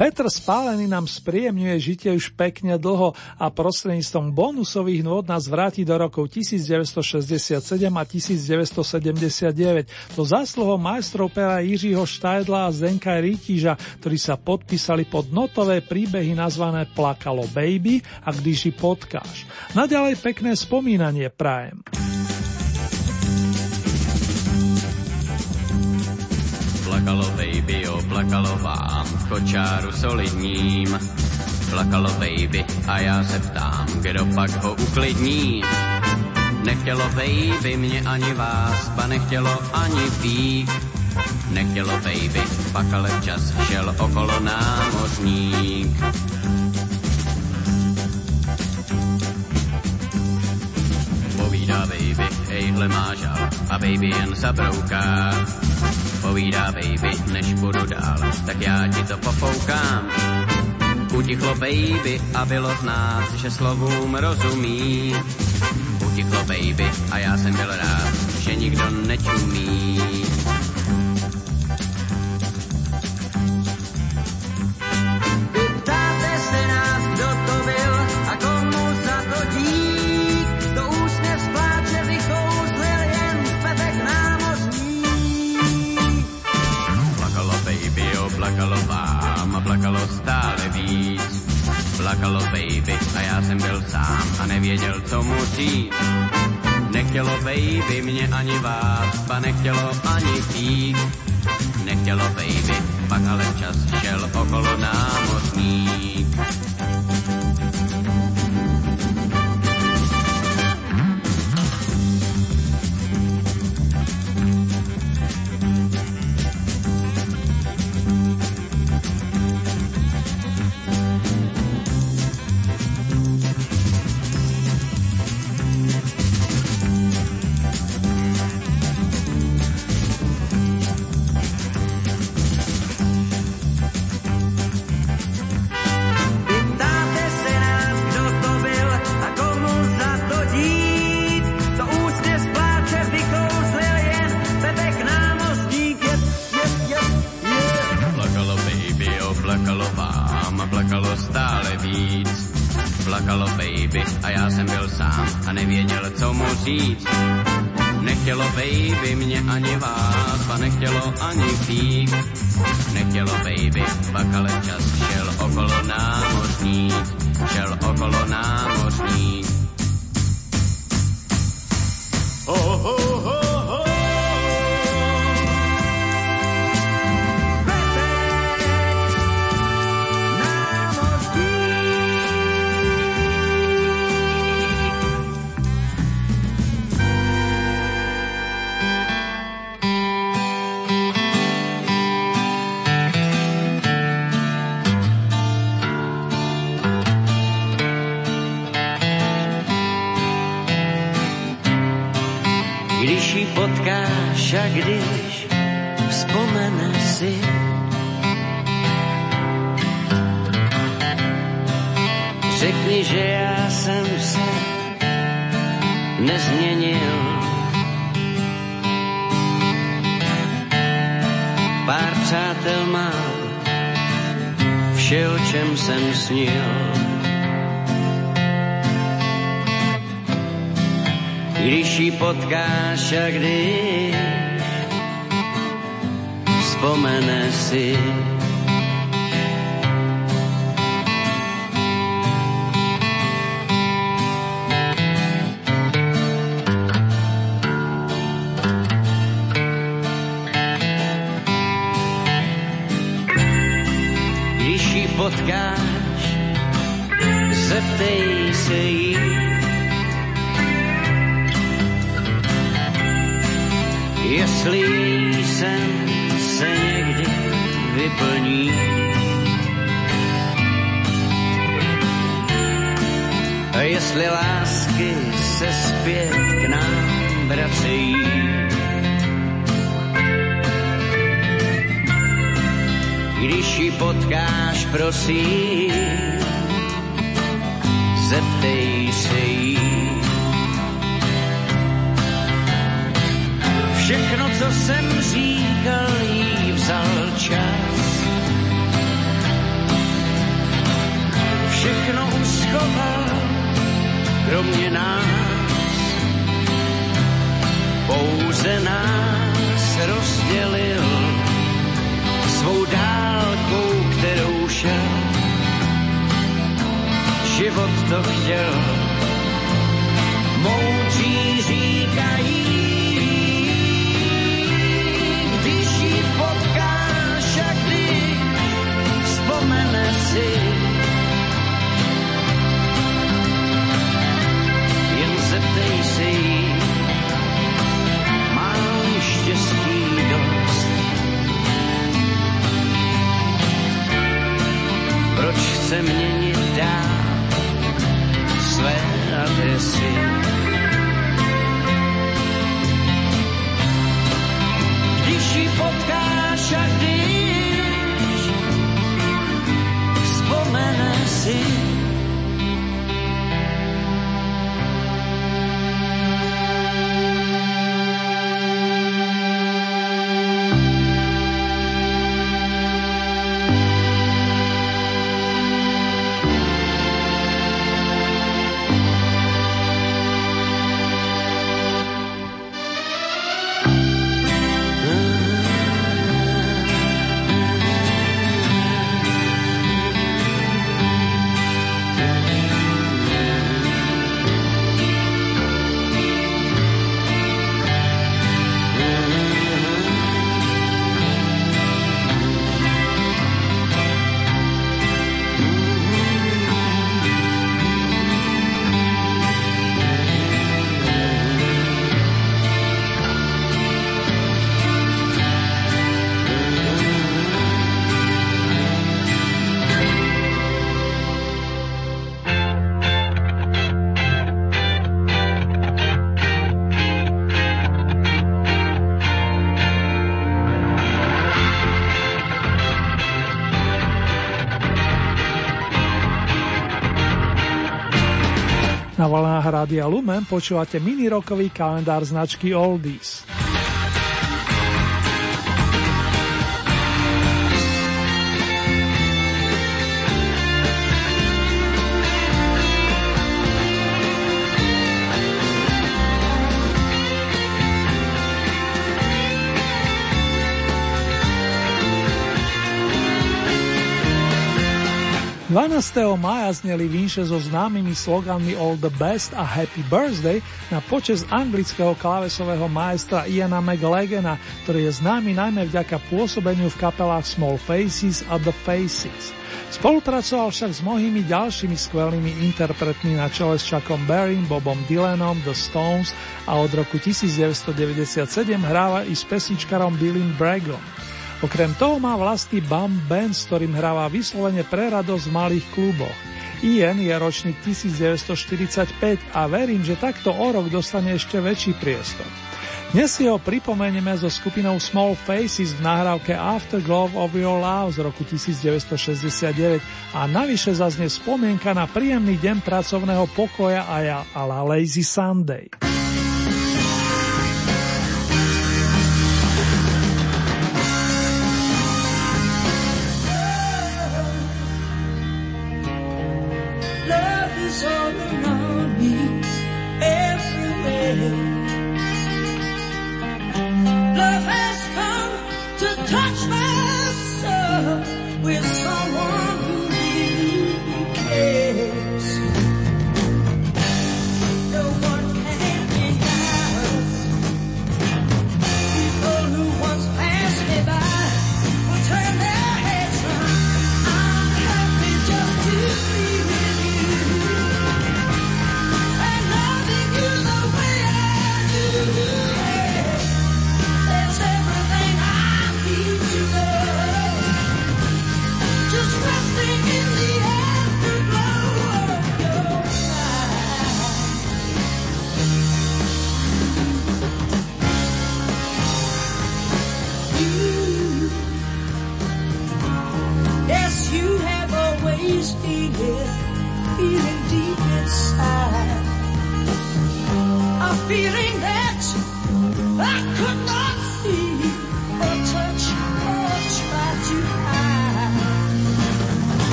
Petr Spálený nám spríjemňuje žitie už pekne dlho a prostredníctvom bonusových nôd nás vráti do rokov 1967 a 1979. To zásluhou majstrov pera Jiřího Štajdla a Zdenka Rytíža, ktorí sa podpísali pod notové príbehy nazvané Plakalo baby a Když ji potkáš. Naďalej pekné spomínanie prajem. Plakalo baby, oplakalo vám kočáru solidním. plakalo baby a já se ptám, kdo pak ho uklidní. Nechtělo baby mě ani vás, pa nechtělo ani pík. Nechtělo baby, pak ale včas šel okolo námořník. Povídá baby, ejhle má žal a baby jen zabrouká. Povídá baby, než budu dál, tak já ti to pofoukám. Utichlo baby a bylo znát, že slovům rozumí. Utichlo baby a já jsem byl rád, že nikdo nečumí. Vyptáte se nás, kdo to byl a komu za to dík. Do úsměv z pláče vykouzlil jen Pepek námořník. Plakalo baby, oplakalo vám a plakalo stále víc. Plakalo baby a já jsem byl sám a nevěděl, co mu říct. Nechtělo baby mě ani vás, pa nechtělo ani pít. Nechtělo baby, pak ale čas šel okolo námořník. Nechtělo baby mě ani vás, pa nechtělo ani pík. Nechtělo baby, pak ale čas šel okolo námořník. Šel okolo námořník. Ho, ho, ho, ho. Potkáš a když vzpomene si, řekni, že já jsem se nezměnil. Pár přátel mám, vše, o čem jsem snil. Když ji potkáš a když vzpomene si, když ji potkáš, zeptej se jí, jestli sen se někdy vyplní. A jestli lásky se zpět k nám vracejí. Když ji potkáš, prosím, zeptej se jí. Všechno, co jsem říkal, jí vzal čas. Všechno uschoval, kromě nás. Pouze nás rozdělil svou dálkou, kterou šel. Život to chtěl, moudří říkají. Potkáš a když vzpomene si, vlnách Rádia Lumen počúvate minirokový kalendár značky Oldies. mája zneli vinše so známymi sloganmi All the Best a Happy Birthday na počesť anglického klávesového majstra Iana McLagana, ktorý je známy najmä vďaka pôsobeniu v kapelách Small Faces a The Faces. Spolupracoval však s mnohými ďalšími skvelými interpretmi na čele s Chuckom Berrym, Bobom Dylanom, The Stones a od roku 1997 hráva i s pesničkarom Billym Braggonom. Okrem toho má vlastný Bam Band, s ktorým hráva vyslovene pre radosť v malých kluboch. Ian je ročník 1945 a verím, že takto o rok dostane ešte väčší priestor. Dnes si ho pripomenieme so skupinou Small Faces v nahrávke Afterglow of Your Love z roku 1969 a navyše zaznie spomienka na príjemný deň pracovného pokoja a la Lazy Sunday.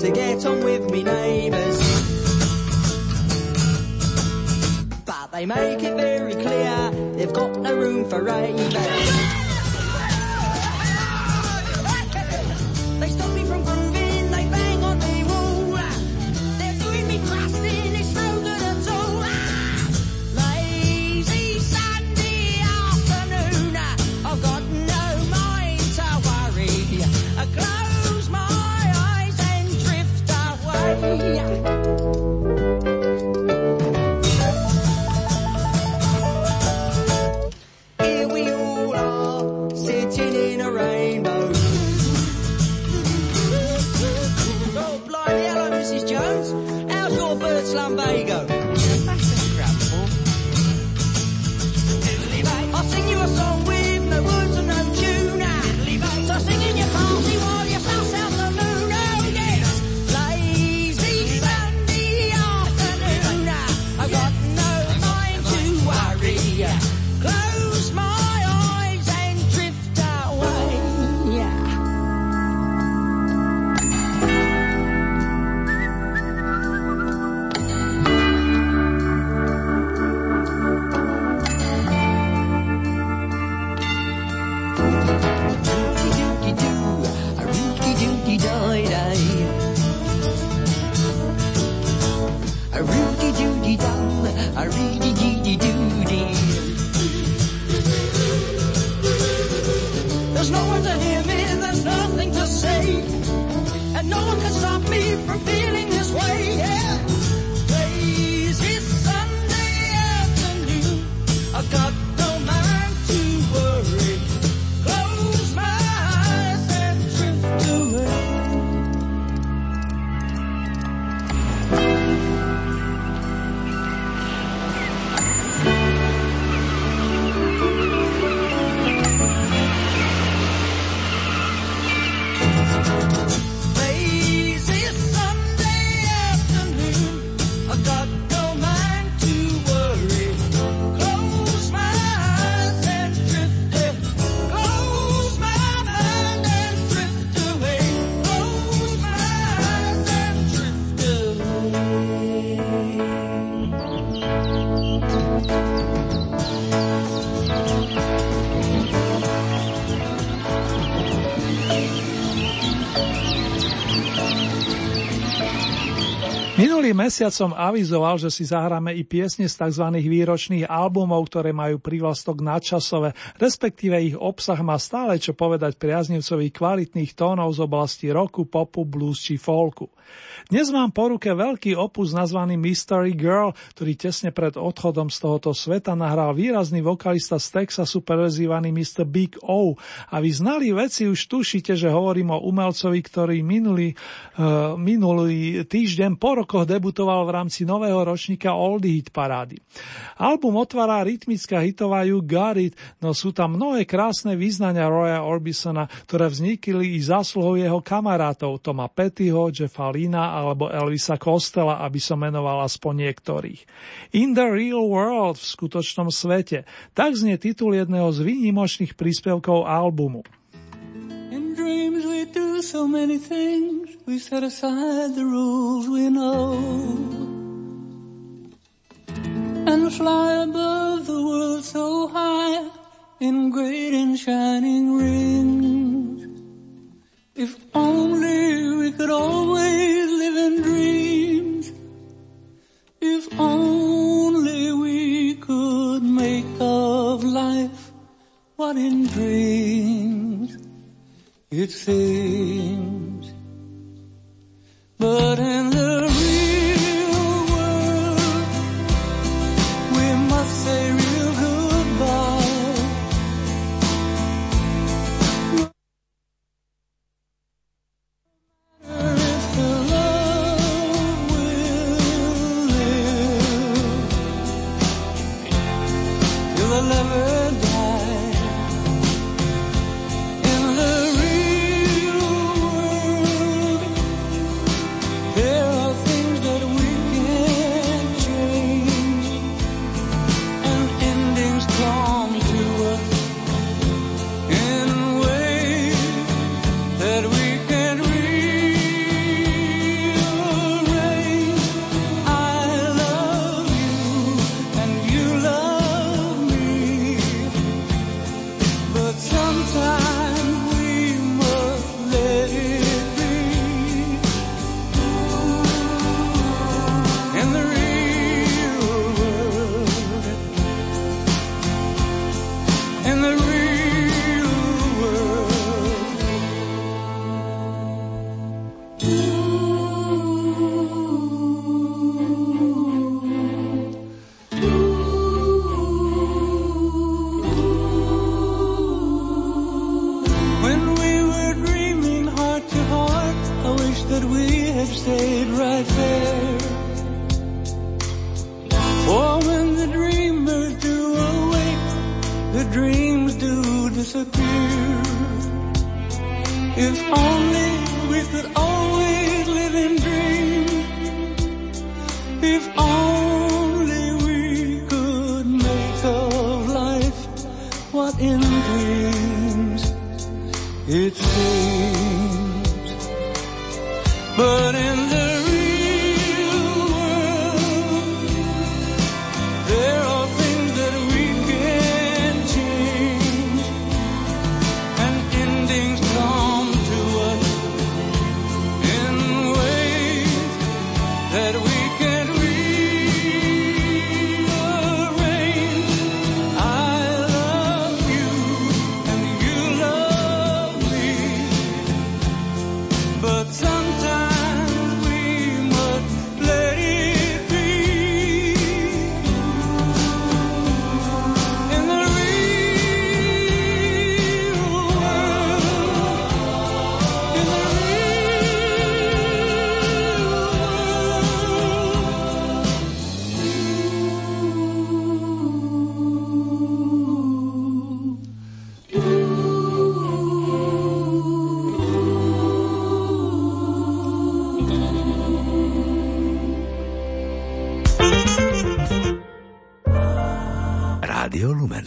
To get on with me neighbours, but they make it very clear they've got no room for ravers. Minulý mesiac som avizoval, že si zahráme i piesne z tzv. Výročných albumov, ktoré majú prívlastok nadčasové, respektíve ich obsah má stále čo povedať priaznivcovi kvalitných tónov z oblasti rocku, popu, blues či folku. Dnes mám po ruke veľký opus nazvaný Mystery Girl, ktorý tesne pred odchodom z tohoto sveta nahral výrazný vokalista z Texasu prezývaný Mr. Big O. A vy znali veci už tušíte, že hovorím o umelcovi, ktorý minulý týždeň po rokoch debutoval v rámci nového ročníka Oldie Hit parády. Album otvára rytmická hitová You Got It, no sú tam mnohé krásne vyznania Roya Orbisona, ktoré vznikli i zásluhou jeho kamarátov Toma Pettyho, Jeffa Lina alebo Elvisa Costello, aby som menoval aspoň niektorých. In the Real World, v skutočnom svete, tak znie titul jedného z výnimočných príspevkov albumu. In dreams we do so many things, we set aside the rules we know, and fly above the world so high, in great and shining rings. If only we could always live in dreams, if only we could make of life what in dreams it seems. But in the real world, we must say real goodbye. No matter if the love will live, till the lover die. In the real world, there could we have stayed right there? Or when the dreamers do awake, the dreams do disappear. If only we could always live in dreams. If only we could make of life what in dreams it seems. But in the real world, there are things that we can change, and endings come to us in ways that we can rearrange. I love you and you love me, but sometimes we must let it be. In the real world, in the real world. Radio Lumen.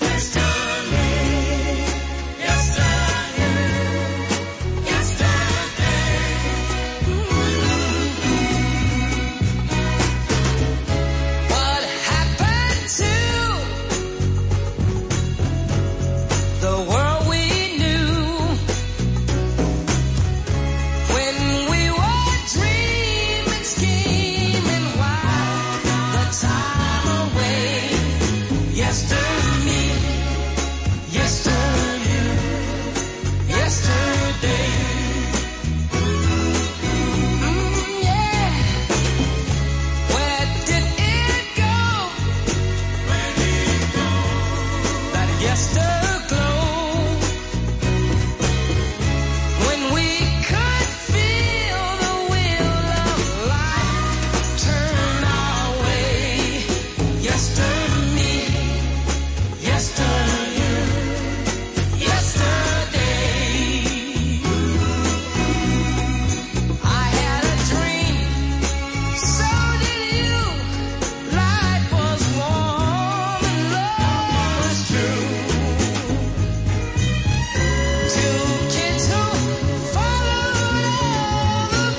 What happened to the world we knew when we were dreaming, scheming, while the time away? Yesterday, yesterday, yesterday. Yeah. Where did it go? Where did it go? That yesterglow. When we could feel the wheel of life turn our way. Yesterday, yesterday, yesterday. I had a dream, so did you. Life was warm and love was true. Two kids who followed all the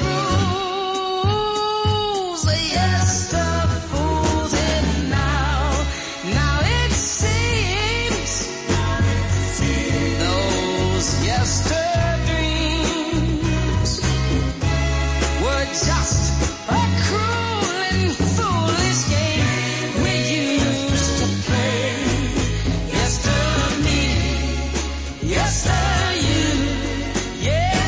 rules. Yes, the fools, and now it seems those yesterday dreams were just a cruel and foolish game we used to play. Yes to me, yes to you, yesterday.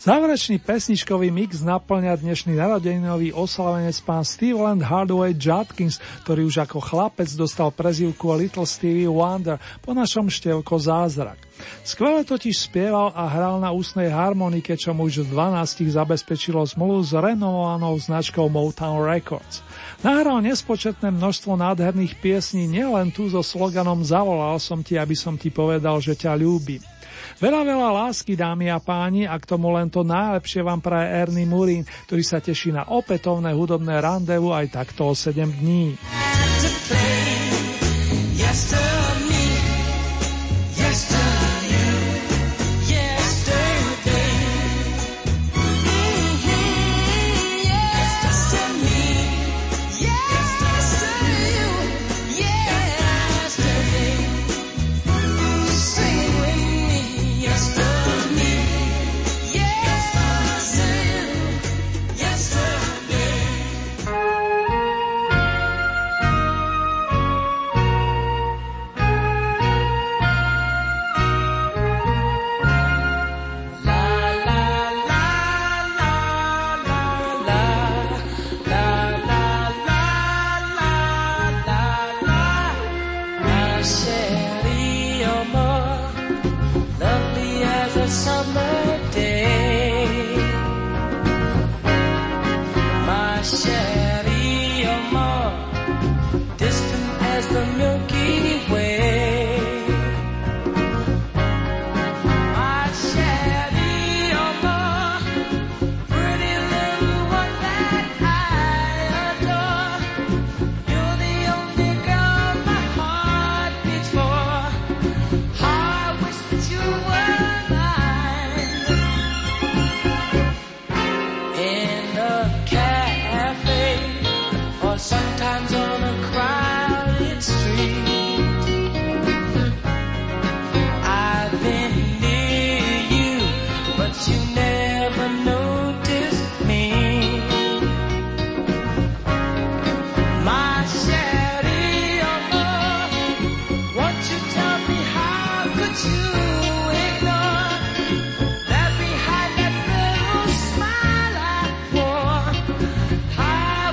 Záverečný pesničkový mix naplňa dnešný narodeninový oslavenec pán Steveland Hardaway Judkins, ktorý už ako chlapec dostal prezývku Little Stevie Wonder, po našom števko Zázrak. Skvele totiž spieval a hral na ústnej harmonike, čo mu už v 12 zabezpečilo zmluvu s renomovanou značkou Motown Records. Nahral nespočetné množstvo nádherných piesní, nielen tu so sloganom Zavolal som ti, aby som ti povedal, že ťa ľúbim. Veľa lásky, dámy a páni, a k tomu len to najlepšie vám praje Ernie Murín, ktorý sa teší na opätovné hudobné randevu aj takto o 7 dní. summer day, my chérie, you're more distant as the Milky Way. My chérie, you're more pretty little one that I adore. You're the only girl my heart beats for. I wish that you were mine. In a cafe or sometimes on a crowded street, I've been near you, but you never noticed me. My chérie, oh, won't you tell me how could you ignore that behind that little smile I wore? I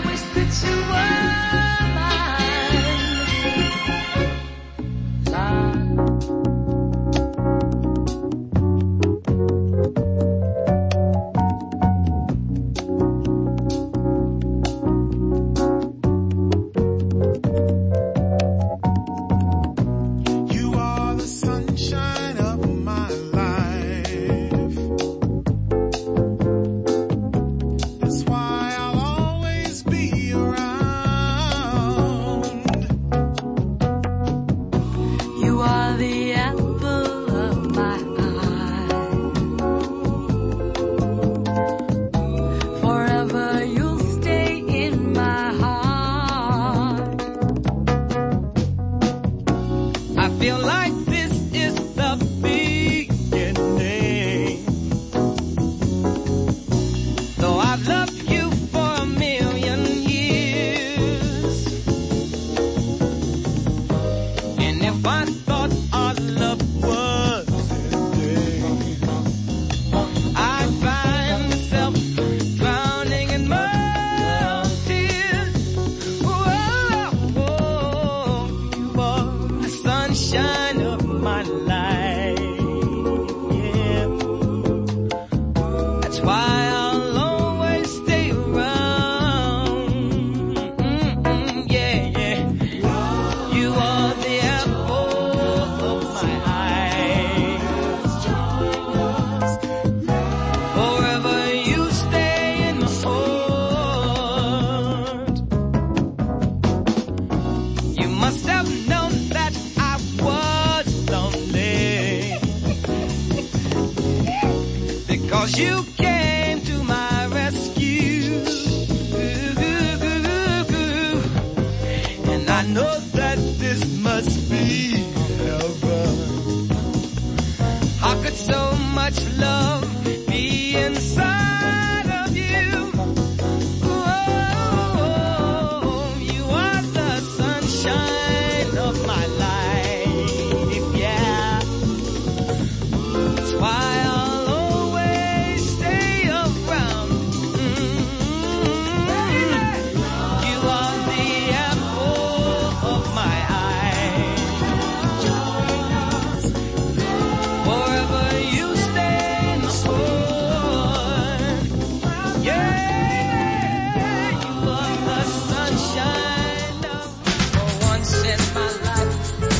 wish that you were mine. You are the sunshine of my life. That's why I'll always be around. You are the apple of my eye. Forever you'll stay in my heart. I feel like this is the beginning. Though I've loved you for a million years, and if I thought our love was ending, I'd find myself drowning in more tears. Whoa, you are the sunshine of my life. Yeah. That's why I'll always stay around. Yeah. You are the apple of my eye. Forever you stay in my heart. You must have known that I was lonely, because you came to my rescue. And I know that this must be heaven. How could so much love be inside of you? Oh, you are the sunshine of my life, yeah. That's why I'll always stay around. You are the apple of my eye. Forever you stay in my heart. Yeah, you are the sunshine of. For once in my life,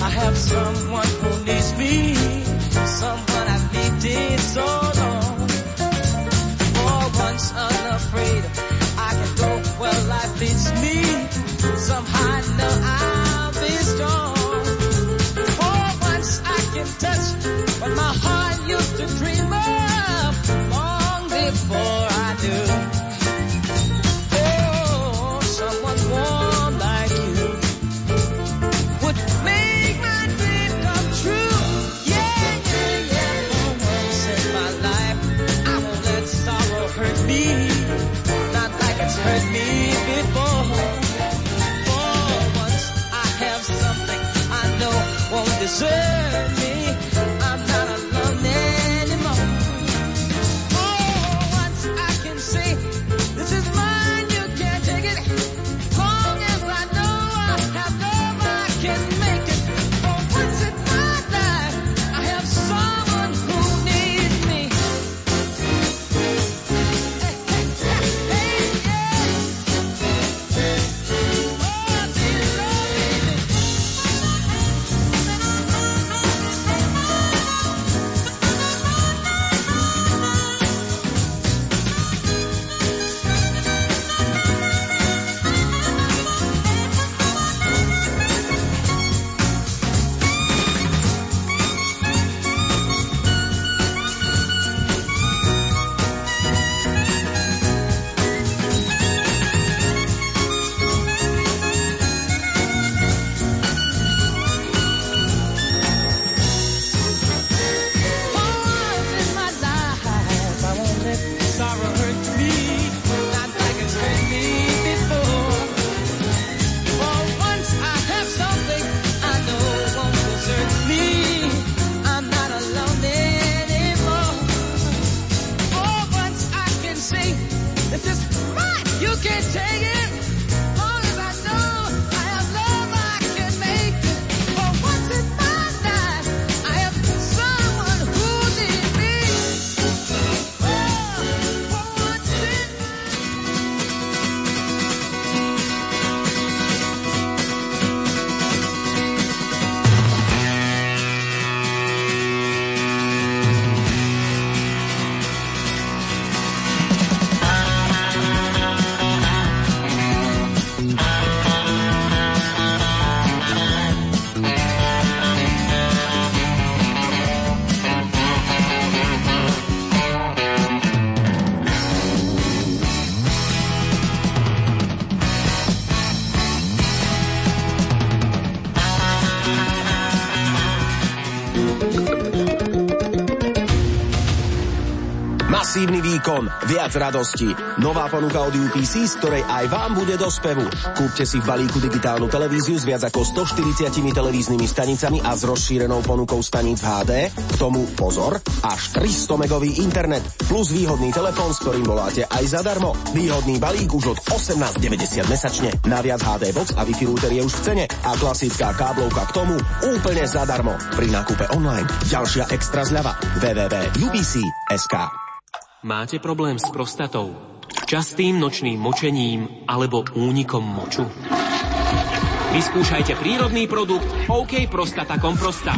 I have someone who needs me, someone I've needed so long. For once unafraid, I can go where life leads me. Somehow I know I'll be strong. For once I can touch what my heart used to dream of long before I knew. Oh, someone warm like you would make my dream come true. Yeah. For once in my life, I won't let sorrow hurt me, not like it's hurt me before. For once, I have something I know won't desert me. I'm not alone anymore. For once, I can say this is mine. You can't take it. Long as I know I have love, I can make it. For once in my life, I have someone who needs me. Pasívny výkon, viac radosti. Nová ponuka od UPC, z ktorej aj vám bude do spevu. Kúpte si v balíku digitálnu televíziu s viac ako 140 televíznymi stanicami a s rozšírenou ponukou staníc v HD. K tomu, pozor, až 300-megový internet plus výhodný telefón, s ktorým voláte aj zadarmo. Výhodný balík už od 18,90 mesačne. Naviac HD box a Wi-Fi router je už v cene a klasická káblovka k tomu úplne zadarmo. Pri nákupe online ďalšia extra zľava. www.ubc.sk. Máte problém s prostatou, častým nočným močením alebo únikom moču? Vyskúšajte prírodný produkt OK Prostata Komprosta.